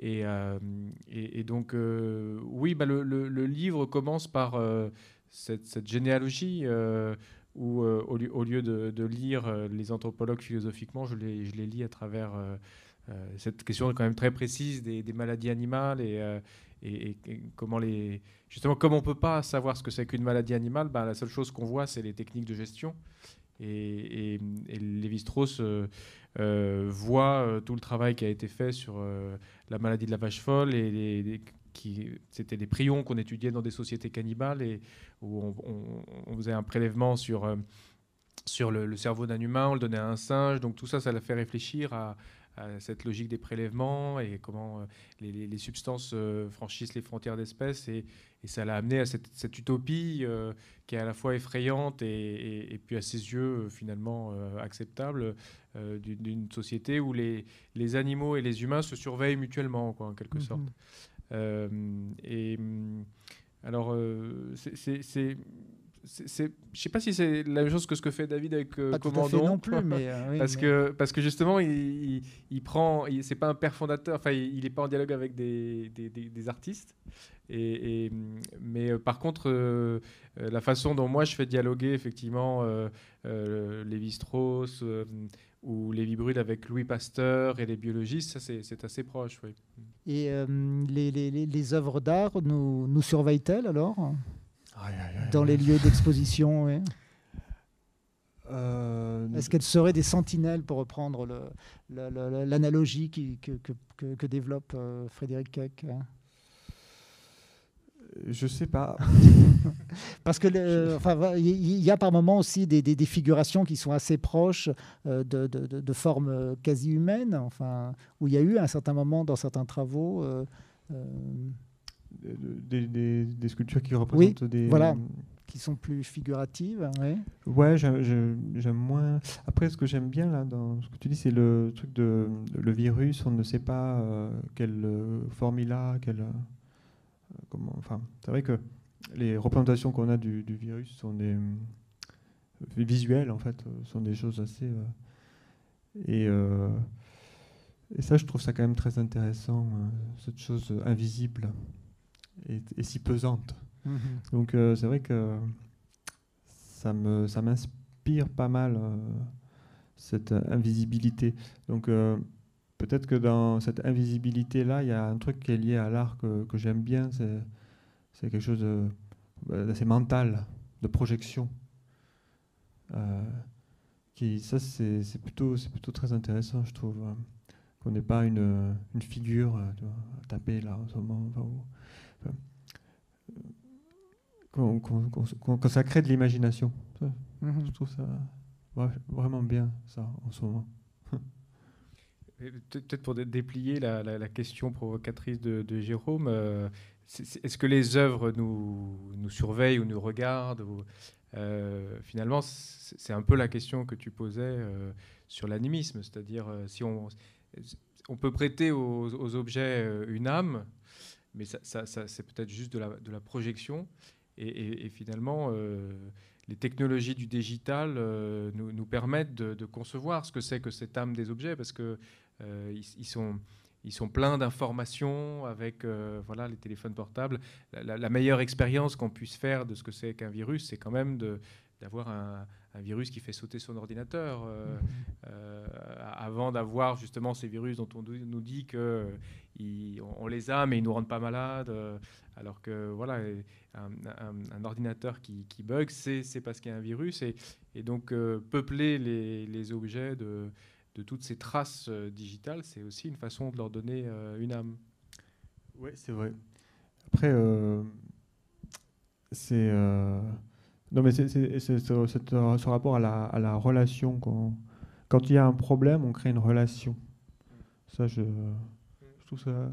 Et, euh, et, et donc, euh, oui, bah le, le, le livre commence par euh, cette, cette généalogie euh, où, euh, au, au lieu de, de lire euh, les anthropologues philosophiquement, je les, je les lis à travers euh, euh, cette question quand même très précise des, des maladies animales et, euh, et, et comment les... Justement, comme on ne peut pas savoir ce que c'est qu'une maladie animale, bah, la seule chose qu'on voit, c'est les techniques de gestion. Et, et, et Lévi-Strauss euh, euh, voit euh, tout le travail qui a été fait sur euh, la maladie de la vache folle et les, les, qui c'était des prions qu'on étudiait dans des sociétés cannibales et où on, on, on faisait un prélèvement sur euh, sur le, le cerveau d'un humain, on le donnait à un singe, donc tout ça, ça l'a fait réfléchir à, à cette logique des prélèvements et comment euh, les, les, les substances euh, franchissent les frontières d'espèces et, et ça l'a amené à cette, cette utopie euh, qui est à la fois effrayante et, et, et puis à ses yeux euh, finalement euh, acceptable euh, d'une société où les, les animaux et les humains se surveillent mutuellement, quoi, en quelque sorte. Mm-hmm. Euh, et alors, euh, c'est... Je ne sais pas si c'est la même chose que ce que fait David avec euh, Comandon, non plus, mais, euh, oui, parce, mais... que, parce que justement, il, il, il prend, c'est pas un père fondateur, enfin, il n'est pas en dialogue avec des, des, des, des artistes. Et, et, mais euh, par contre, euh, euh, la façon dont moi je fais dialoguer effectivement euh, euh, Lévi-Strauss euh, ou Lévy-Bruhl avec Louis Pasteur et les biologistes, ça c'est assez proche. Oui. Et euh, les, les, les, les œuvres d'art nous, nous surveillent-elles alors ? Dans les lieux d'exposition, oui. euh, Est-ce qu'elles seraient des sentinelles, pour reprendre l'analogie que, que, que développe euh, Frédéric Keck, hein? Je sais pas. Parce que, euh, enfin, il y a par moments aussi des, des, des figurations qui sont assez proches euh, de, de, de formes quasi humaines, enfin, où il y a eu à un certain moment dans certains travaux. Euh, euh, Des, des, des sculptures qui représentent, oui, des... Voilà, qui sont plus figuratives. Ouais, ouais, j'aime moins... Après, ce que j'aime bien, là, dans ce que tu dis, c'est le truc de le virus. On ne sait pas euh, quelle forme il a, quelle... Euh, comment... Enfin, c'est vrai que les représentations qu'on a du, du virus sont des... Euh, visuelles, en fait, sont des choses assez... Euh, et... Euh, et ça, je trouve ça quand même très intéressant, euh, cette chose invisible. Et, et si pesante. Mmh. Donc euh, c'est vrai que ça me ça m'inspire pas mal euh, cette invisibilité. Donc euh, peut-être que dans cette invisibilité là, il y a un truc qui est lié à l'art que, que j'aime bien. C'est c'est quelque chose d'assez mental, de projection. Euh, qui ça c'est c'est plutôt c'est plutôt très intéressant, je trouve. Hein. Qu'on n'ait pas une une figure, tu vois, à taper là en ce moment. Enfin, Qu'on, qu'on, qu'on, qu'on, ça crée de l'imagination. Mm-hmm. Je trouve ça ouais, vraiment bien, ça, en ce moment. Peut-être pour déplier la, la, la question provocatrice de, de Jérôme, euh, est-ce que les œuvres nous, nous surveillent ou nous regardent ou, euh, finalement, c'est un peu la question que tu posais euh, sur l'animisme, c'est-à-dire euh, si on, on peut prêter aux, aux objets euh, une âme, mais ça, ça, ça, c'est peut-être juste de la, de la projection. Et, et, et finalement, euh, les technologies du digital euh, nous, nous permettent de, de concevoir ce que c'est que cette âme des objets, parce que euh, ils, ils sont... Ils sont pleins d'informations avec euh, voilà, les téléphones portables. La, la, la meilleure expérience qu'on puisse faire de ce que c'est qu'un virus, c'est quand même de, d'avoir un, un virus qui fait sauter son ordinateur euh, euh, avant d'avoir justement ces virus dont on nous dit qu'on les a, mais ils ne nous rendent pas malades. Euh, alors que voilà, un, un, un ordinateur qui, qui bug, c'est, c'est parce qu'il y a un virus. Et, et donc euh, peupler les, les objets de... de toutes ces traces euh, digitales, c'est aussi une façon de leur donner euh, une âme. Oui, c'est vrai. Après, euh, c'est... Euh, non, mais c'est ce rapport à la, à la relation. Quand, quand il y a un problème, on crée une relation. Ça, je, je trouve ça...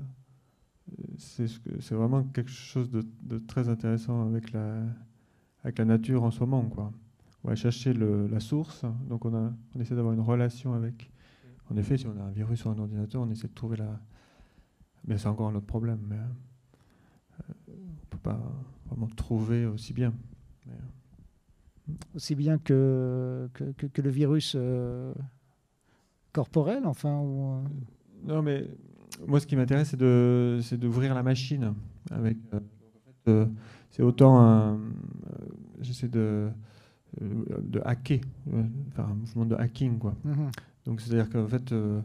C'est c'est vraiment quelque chose de, de très intéressant avec la, avec la nature en ce moment, quoi. On va chercher le, la source, donc on, a, on essaie d'avoir une relation avec. En effet, si on a un virus ou un ordinateur, on essaie de trouver la... Mais c'est encore un autre problème. Mais, euh, on ne peut pas vraiment trouver aussi bien. Mais, euh. Aussi bien que, que, que, que le virus euh, corporel, enfin ou, euh... Non, mais moi, ce qui m'intéresse, c'est d'ouvrir la machine. Avec, euh, euh, c'est autant un... Euh, j'essaie de... de hacker, enfin un mouvement de hacking, quoi. Mm-hmm. Donc c'est-à-dire qu'en fait, euh,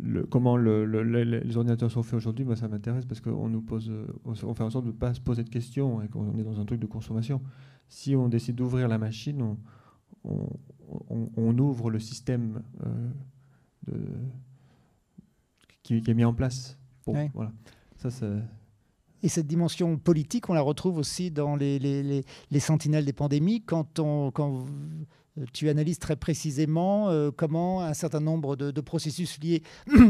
le, comment le, le, le, les ordinateurs sont faits aujourd'hui, bah, ça m'intéresse parce qu'on nous pose, on, on fait en sorte de ne pas se poser de questions et qu'on est dans un truc de consommation. Si on décide d'ouvrir la machine, on, on, on, on ouvre le système euh, de, qui, qui est mis en place. Bon, ouais. Voilà. Ça, ça... Et cette dimension politique, on la retrouve aussi dans les, les, les, les sentinelles des pandémies, quand, on, quand tu analyses très précisément euh, comment un certain nombre de, de processus liés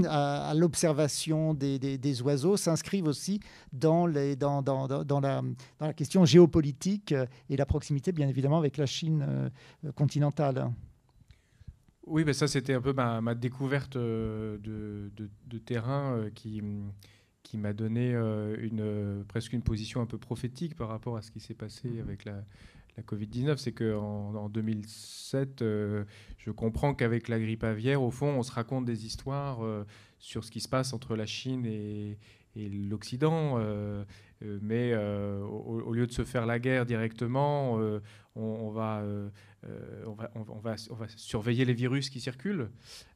à, à l'observation des, des, des oiseaux s'inscrivent aussi dans, les, dans, dans, dans, dans, la, dans la question géopolitique et la proximité, bien évidemment, avec la Chine euh, continentale. Oui, mais ça, c'était un peu ma, ma découverte de, de, de terrain euh, qui... qui m'a donné euh, une, euh, presque une position un peu prophétique par rapport à ce qui s'est passé avec la, la covid dix-neuf. C'est qu'en en deux mille sept, euh, je comprends qu'avec la grippe aviaire, au fond, on se raconte des histoires euh, sur ce qui se passe entre la Chine et, et l'Occident. Euh, mais euh, au, au lieu de se faire la guerre directement, euh, on, on, va, euh, on, va, on, va, on va surveiller les virus qui circulent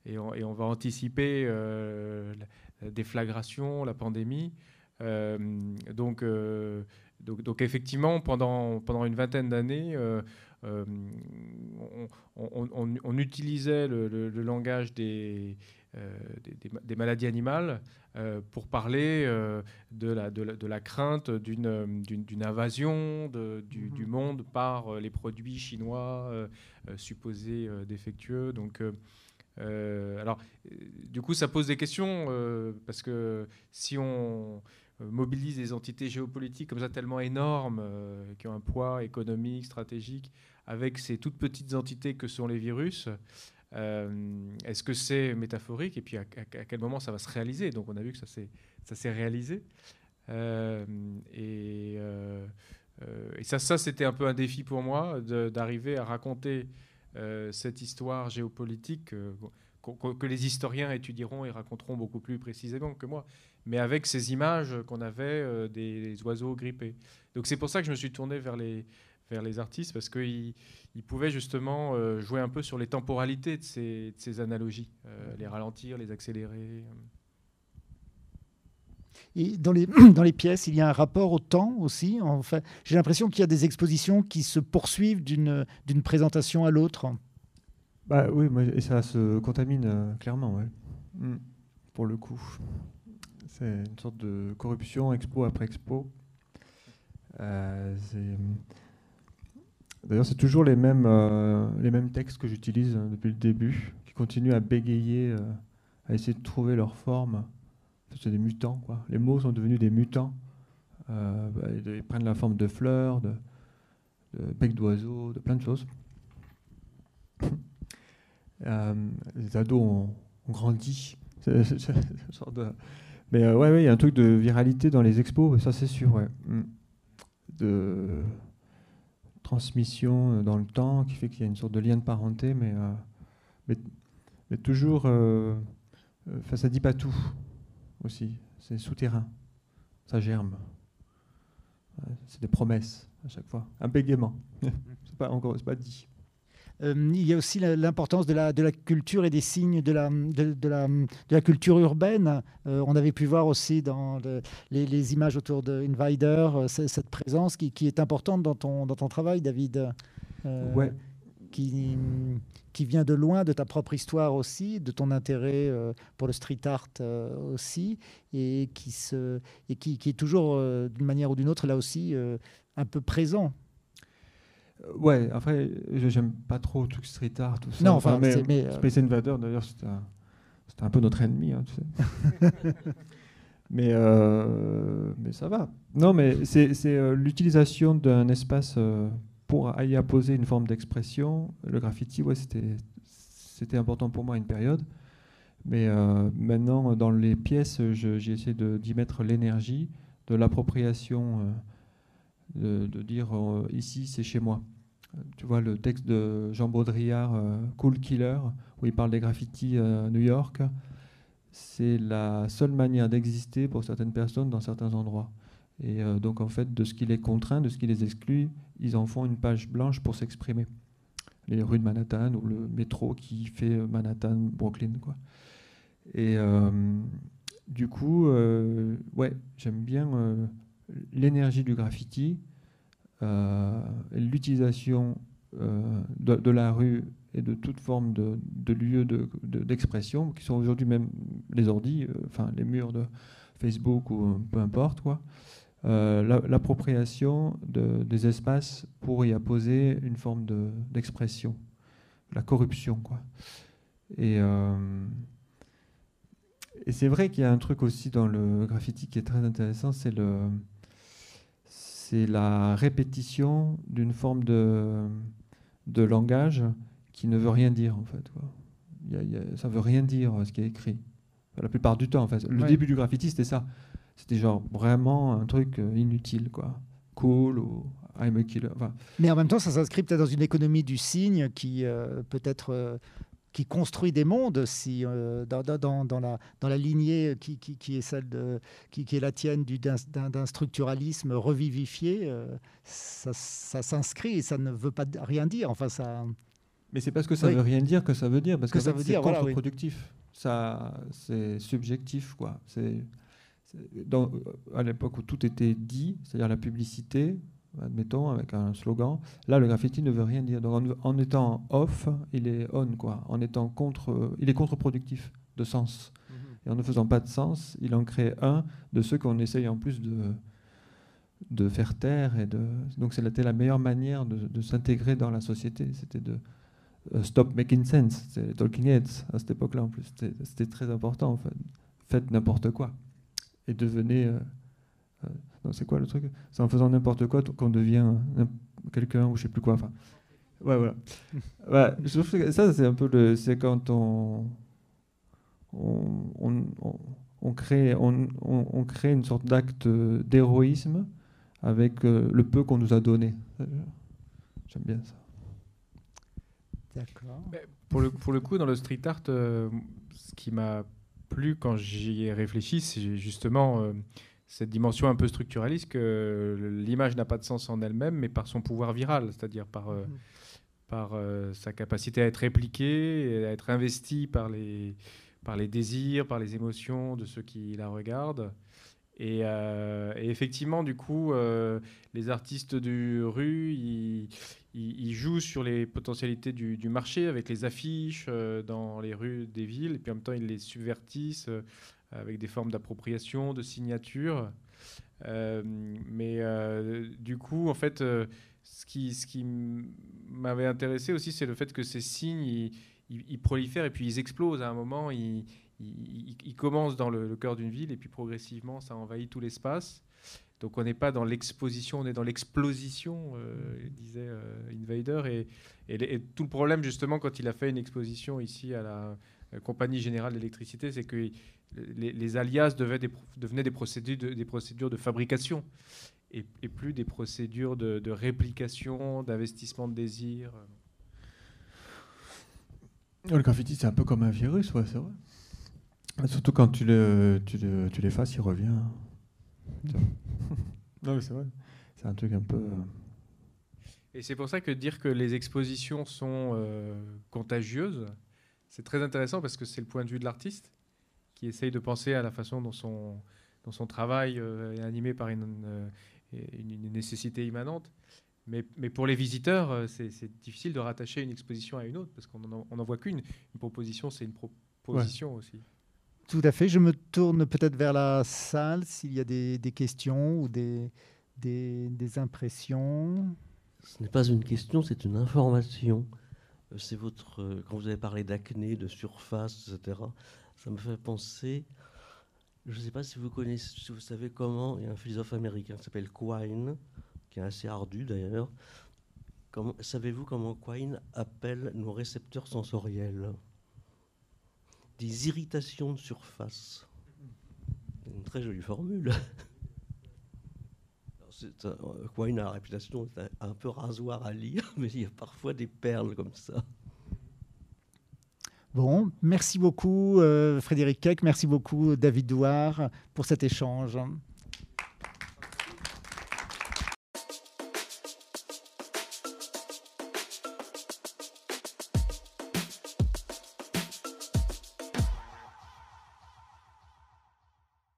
et on, et on va anticiper... Euh, la, la déflagration, la pandémie. Euh, donc, euh, donc, donc effectivement, pendant, pendant une vingtaine d'années, euh, euh, on, on, on, on utilisait le, le, le langage des, euh, des, des maladies animales euh, pour parler euh, de, la, de, la, de la crainte d'une, d'une, d'une invasion de, du, du monde par les produits chinois euh, supposés euh, défectueux. Donc, euh, Euh, alors, euh, du coup, ça pose des questions euh, parce que si on mobilise des entités géopolitiques comme ça tellement énormes, euh, qui ont un poids économique, stratégique, avec ces toutes petites entités que sont les virus, euh, est-ce que c'est métaphorique? Et puis, à, à, à quel moment ça va se réaliser? Donc, on a vu que ça s'est, ça s'est réalisé. Euh, et, euh, euh, et ça, ça c'était un peu un défi pour moi de, d'arriver à raconter cette histoire géopolitique euh, que, que les historiens étudieront et raconteront beaucoup plus précisément que moi, mais avec ces images qu'on avait euh, des, des oiseaux grippés. Donc c'est pour ça que je me suis tourné vers les, vers les artistes, parce qu'ils ils pouvaient justement euh, jouer un peu sur les temporalités de ces, de ces analogies, euh, les ralentir, les accélérer. Et dans les, dans les pièces, il y a un rapport au temps aussi. Enfin, j'ai l'impression qu'il y a des expositions qui se poursuivent d'une d'une présentation à l'autre. Bah oui, et ça se contamine euh, clairement, ouais. Mm. Pour le coup, c'est une sorte de corruption expo après expo. Euh, D'ailleurs, c'est toujours les mêmes euh, les mêmes textes que j'utilise hein, depuis le début, qui continuent à bégayer, euh, à essayer de trouver leur forme. C'est des mutants, quoi. Les mots sont devenus des mutants. Euh, bah, ils prennent la forme de fleurs, de, de becs d'oiseaux, de plein de choses. Euh, les ados ont, ont grandi. C'est, c'est, c'est une sorte de... Mais euh, ouais, il ouais, y a un truc de viralité dans les expos, ça c'est sûr. Ouais. De, transmission dans le temps qui fait qu'il y a une sorte de lien de parenté, mais, euh, mais, mais toujours, euh, enfin, ça ne dit pas tout aussi, c'est souterrain, ça germe. C'est des promesses à chaque fois, un peu gaiement, c'est pas encore, c'est pas dit. Euh, il y a aussi l'importance de la, de la culture et des signes de la, de, de la, de la culture urbaine. Euh, on avait pu voir aussi dans le, les, les images autour de Invader euh, cette présence qui, qui est importante dans ton, dans ton travail, David. Euh, ouais. qui, qui vient de loin, de ta propre histoire aussi, de ton intérêt euh, pour le street art euh, aussi, et, qui, se, et qui, qui est toujours, euh, d'une manière ou d'une autre, là aussi, euh, un peu présent. Ouais, après, j'aime pas trop le truc street art, tout ça. Non, enfin, mais, mais, Space Invader, d'ailleurs, c'était un, un peu notre ennemi, hein, tu sais. mais, euh, mais ça va. Non, mais c'est euh, l'utilisation d'un espace euh, pour y apposer une forme d'expression. Le graffiti, ouais, c'était important pour moi à une période. Mais euh, maintenant, dans les pièces, j'ai essayé d'y mettre l'énergie de l'appropriation. Euh, De, de dire euh, ici c'est chez moi. Euh, tu vois le texte de Jean Baudrillard, euh, Cool Killer, où il parle des graffitis euh, à New York. C'est la seule manière d'exister pour certaines personnes dans certains endroits. Et euh, donc en fait, de ce qui les contraint, de ce qui les exclut, ils en font une page blanche pour s'exprimer. Les rues de Manhattan ou le métro qui fait Manhattan, Brooklyn, quoi. Et euh, du coup, euh, ouais, j'aime bien euh, l'énergie du graffiti, euh, l'utilisation euh, de, de la rue et de toute forme de, de lieux d'expression, de, de, qui sont aujourd'hui même les ordi, enfin euh, les murs de Facebook ou peu importe, quoi. Euh, l'appropriation de, des espaces pour y apposer une forme de, d'expression, la corruption, quoi. Et, euh, et c'est vrai qu'il y a un truc aussi dans le graffiti qui est très intéressant, c'est le... c'est la répétition d'une forme de, de langage qui ne veut rien dire, en fait, quoi. Y a, y a, ça veut rien dire, ce qui est écrit. Enfin, la plupart du temps, en fait. Le ouais. début du graffiti, c'était ça. C'était genre vraiment un truc inutile, quoi. Cool ou I'm a killer. Enfin, mais en même temps, ça s'inscrit peut-être dans une économie du signe qui euh, peut-être... Euh qui construit des mondes, si, euh, dans, dans, dans, la, dans la lignée qui, qui, qui est celle de, qui, qui est la tienne, d'un du, structuralisme revivifié, euh, ça, ça s'inscrit et ça ne veut pas rien dire. Enfin, ça... Mais c'est parce que ça ne oui. veut rien dire que ça veut dire, parce que, que ça fait, veut dire contre-productif. Voilà, oui. C'est subjectif, quoi. C'est, c'est, dans, à l'époque où tout était dit, c'est-à-dire la publicité, admettons, avec un slogan. Là, le graffiti ne veut rien dire. Donc, en, en étant off, il est on, quoi. En étant contre, il est contre-productif de sens. Mm-hmm. Et en ne faisant pas de sens, il en crée un de ceux qu'on essaye en plus de, de faire taire. Et de... Donc, c'était la meilleure manière de, de s'intégrer dans la société. C'était de uh, stop making sense. C'était Talking Heads à cette époque-là, en plus. C'était très important, en fait. Faites n'importe quoi. Et devenez... Euh, euh, c'est quoi le truc? C'est en faisant n'importe quoi qu'on devient quelqu'un ou je sais plus quoi. Enfin, ouais, voilà. Ouais, je trouve que ça, c'est un peu le. C'est quand on on, on, on crée on, on, on crée une sorte d'acte d'héroïsme avec euh, le peu qu'on nous a donné. J'aime bien ça. D'accord. Pour le pour le coup, dans le street art, euh, ce qui m'a plu quand j'y ai réfléchi, c'est justement euh, cette dimension un peu structuraliste que l'image n'a pas de sens en elle-même, mais par son pouvoir viral, c'est-à-dire par, euh, mmh. par euh, sa capacité à être répliquée, à être investie par les, par les désirs, par les émotions de ceux qui la regardent. Et, euh, et effectivement, du coup, euh, les artistes de rue, ils, ils, ils jouent sur les potentialités du, du marché avec les affiches euh, dans les rues des villes, et puis en même temps, ils les subvertissent euh, avec des formes d'appropriation, de signature. Euh, mais euh, du coup, en fait, euh, ce qui, ce qui m'avait intéressé aussi, c'est le fait que ces signes, ils, ils, ils prolifèrent et puis ils explosent. À un moment, ils, ils, ils commencent dans le, le cœur d'une ville et puis progressivement, ça envahit tout l'espace. Donc, on n'est pas dans l'exposition, on est dans l'explosition, euh, disait euh, Invader. Et, et, et tout le problème, justement, quand il a fait une exposition ici à la... Compagnie Générale d'Électricité, c'est que les, les alias devaient des, devenaient des procédures, de, des procédures de fabrication. et, et plus des procédures de, de réplication, d'investissement de désir. Le graffiti, c'est un peu comme un virus, ouais, c'est vrai. Surtout quand tu le, tu le, tu l'effaces, il revient. Non, mais c'est vrai. C'est un truc un peu... Et c'est pour ça que dire que les expositions sont euh, contagieuses, c'est très intéressant parce que c'est le point de vue de l'artiste qui essaye de penser à la façon dont son, dont son travail euh, est animé par une, une, une nécessité immanente. Mais, mais pour les visiteurs, c'est, c'est difficile de rattacher une exposition à une autre parce qu'on n'en voit qu'une. Une proposition, c'est une proposition ouais. aussi. Tout à fait. Je me tourne peut-être vers la salle s'il y a des, des questions ou des, des, des impressions. Ce n'est pas une question, c'est une information. C'est votre, euh, quand vous avez parlé d'acné, de surface, et cetera, ça me fait penser, je ne sais pas si vous connaissez, si vous savez comment, il y a un philosophe américain qui s'appelle Quine, qui est assez ardu d'ailleurs. Savez-vous comment Quine appelle nos récepteurs sensoriels? Des irritations de surface. Une très jolie formule. Quine a la réputation un peu rasoir à lire, mais il y a parfois des perles comme ça. Bon, merci beaucoup euh, Frédéric Keck, merci beaucoup David Douard pour cet échange.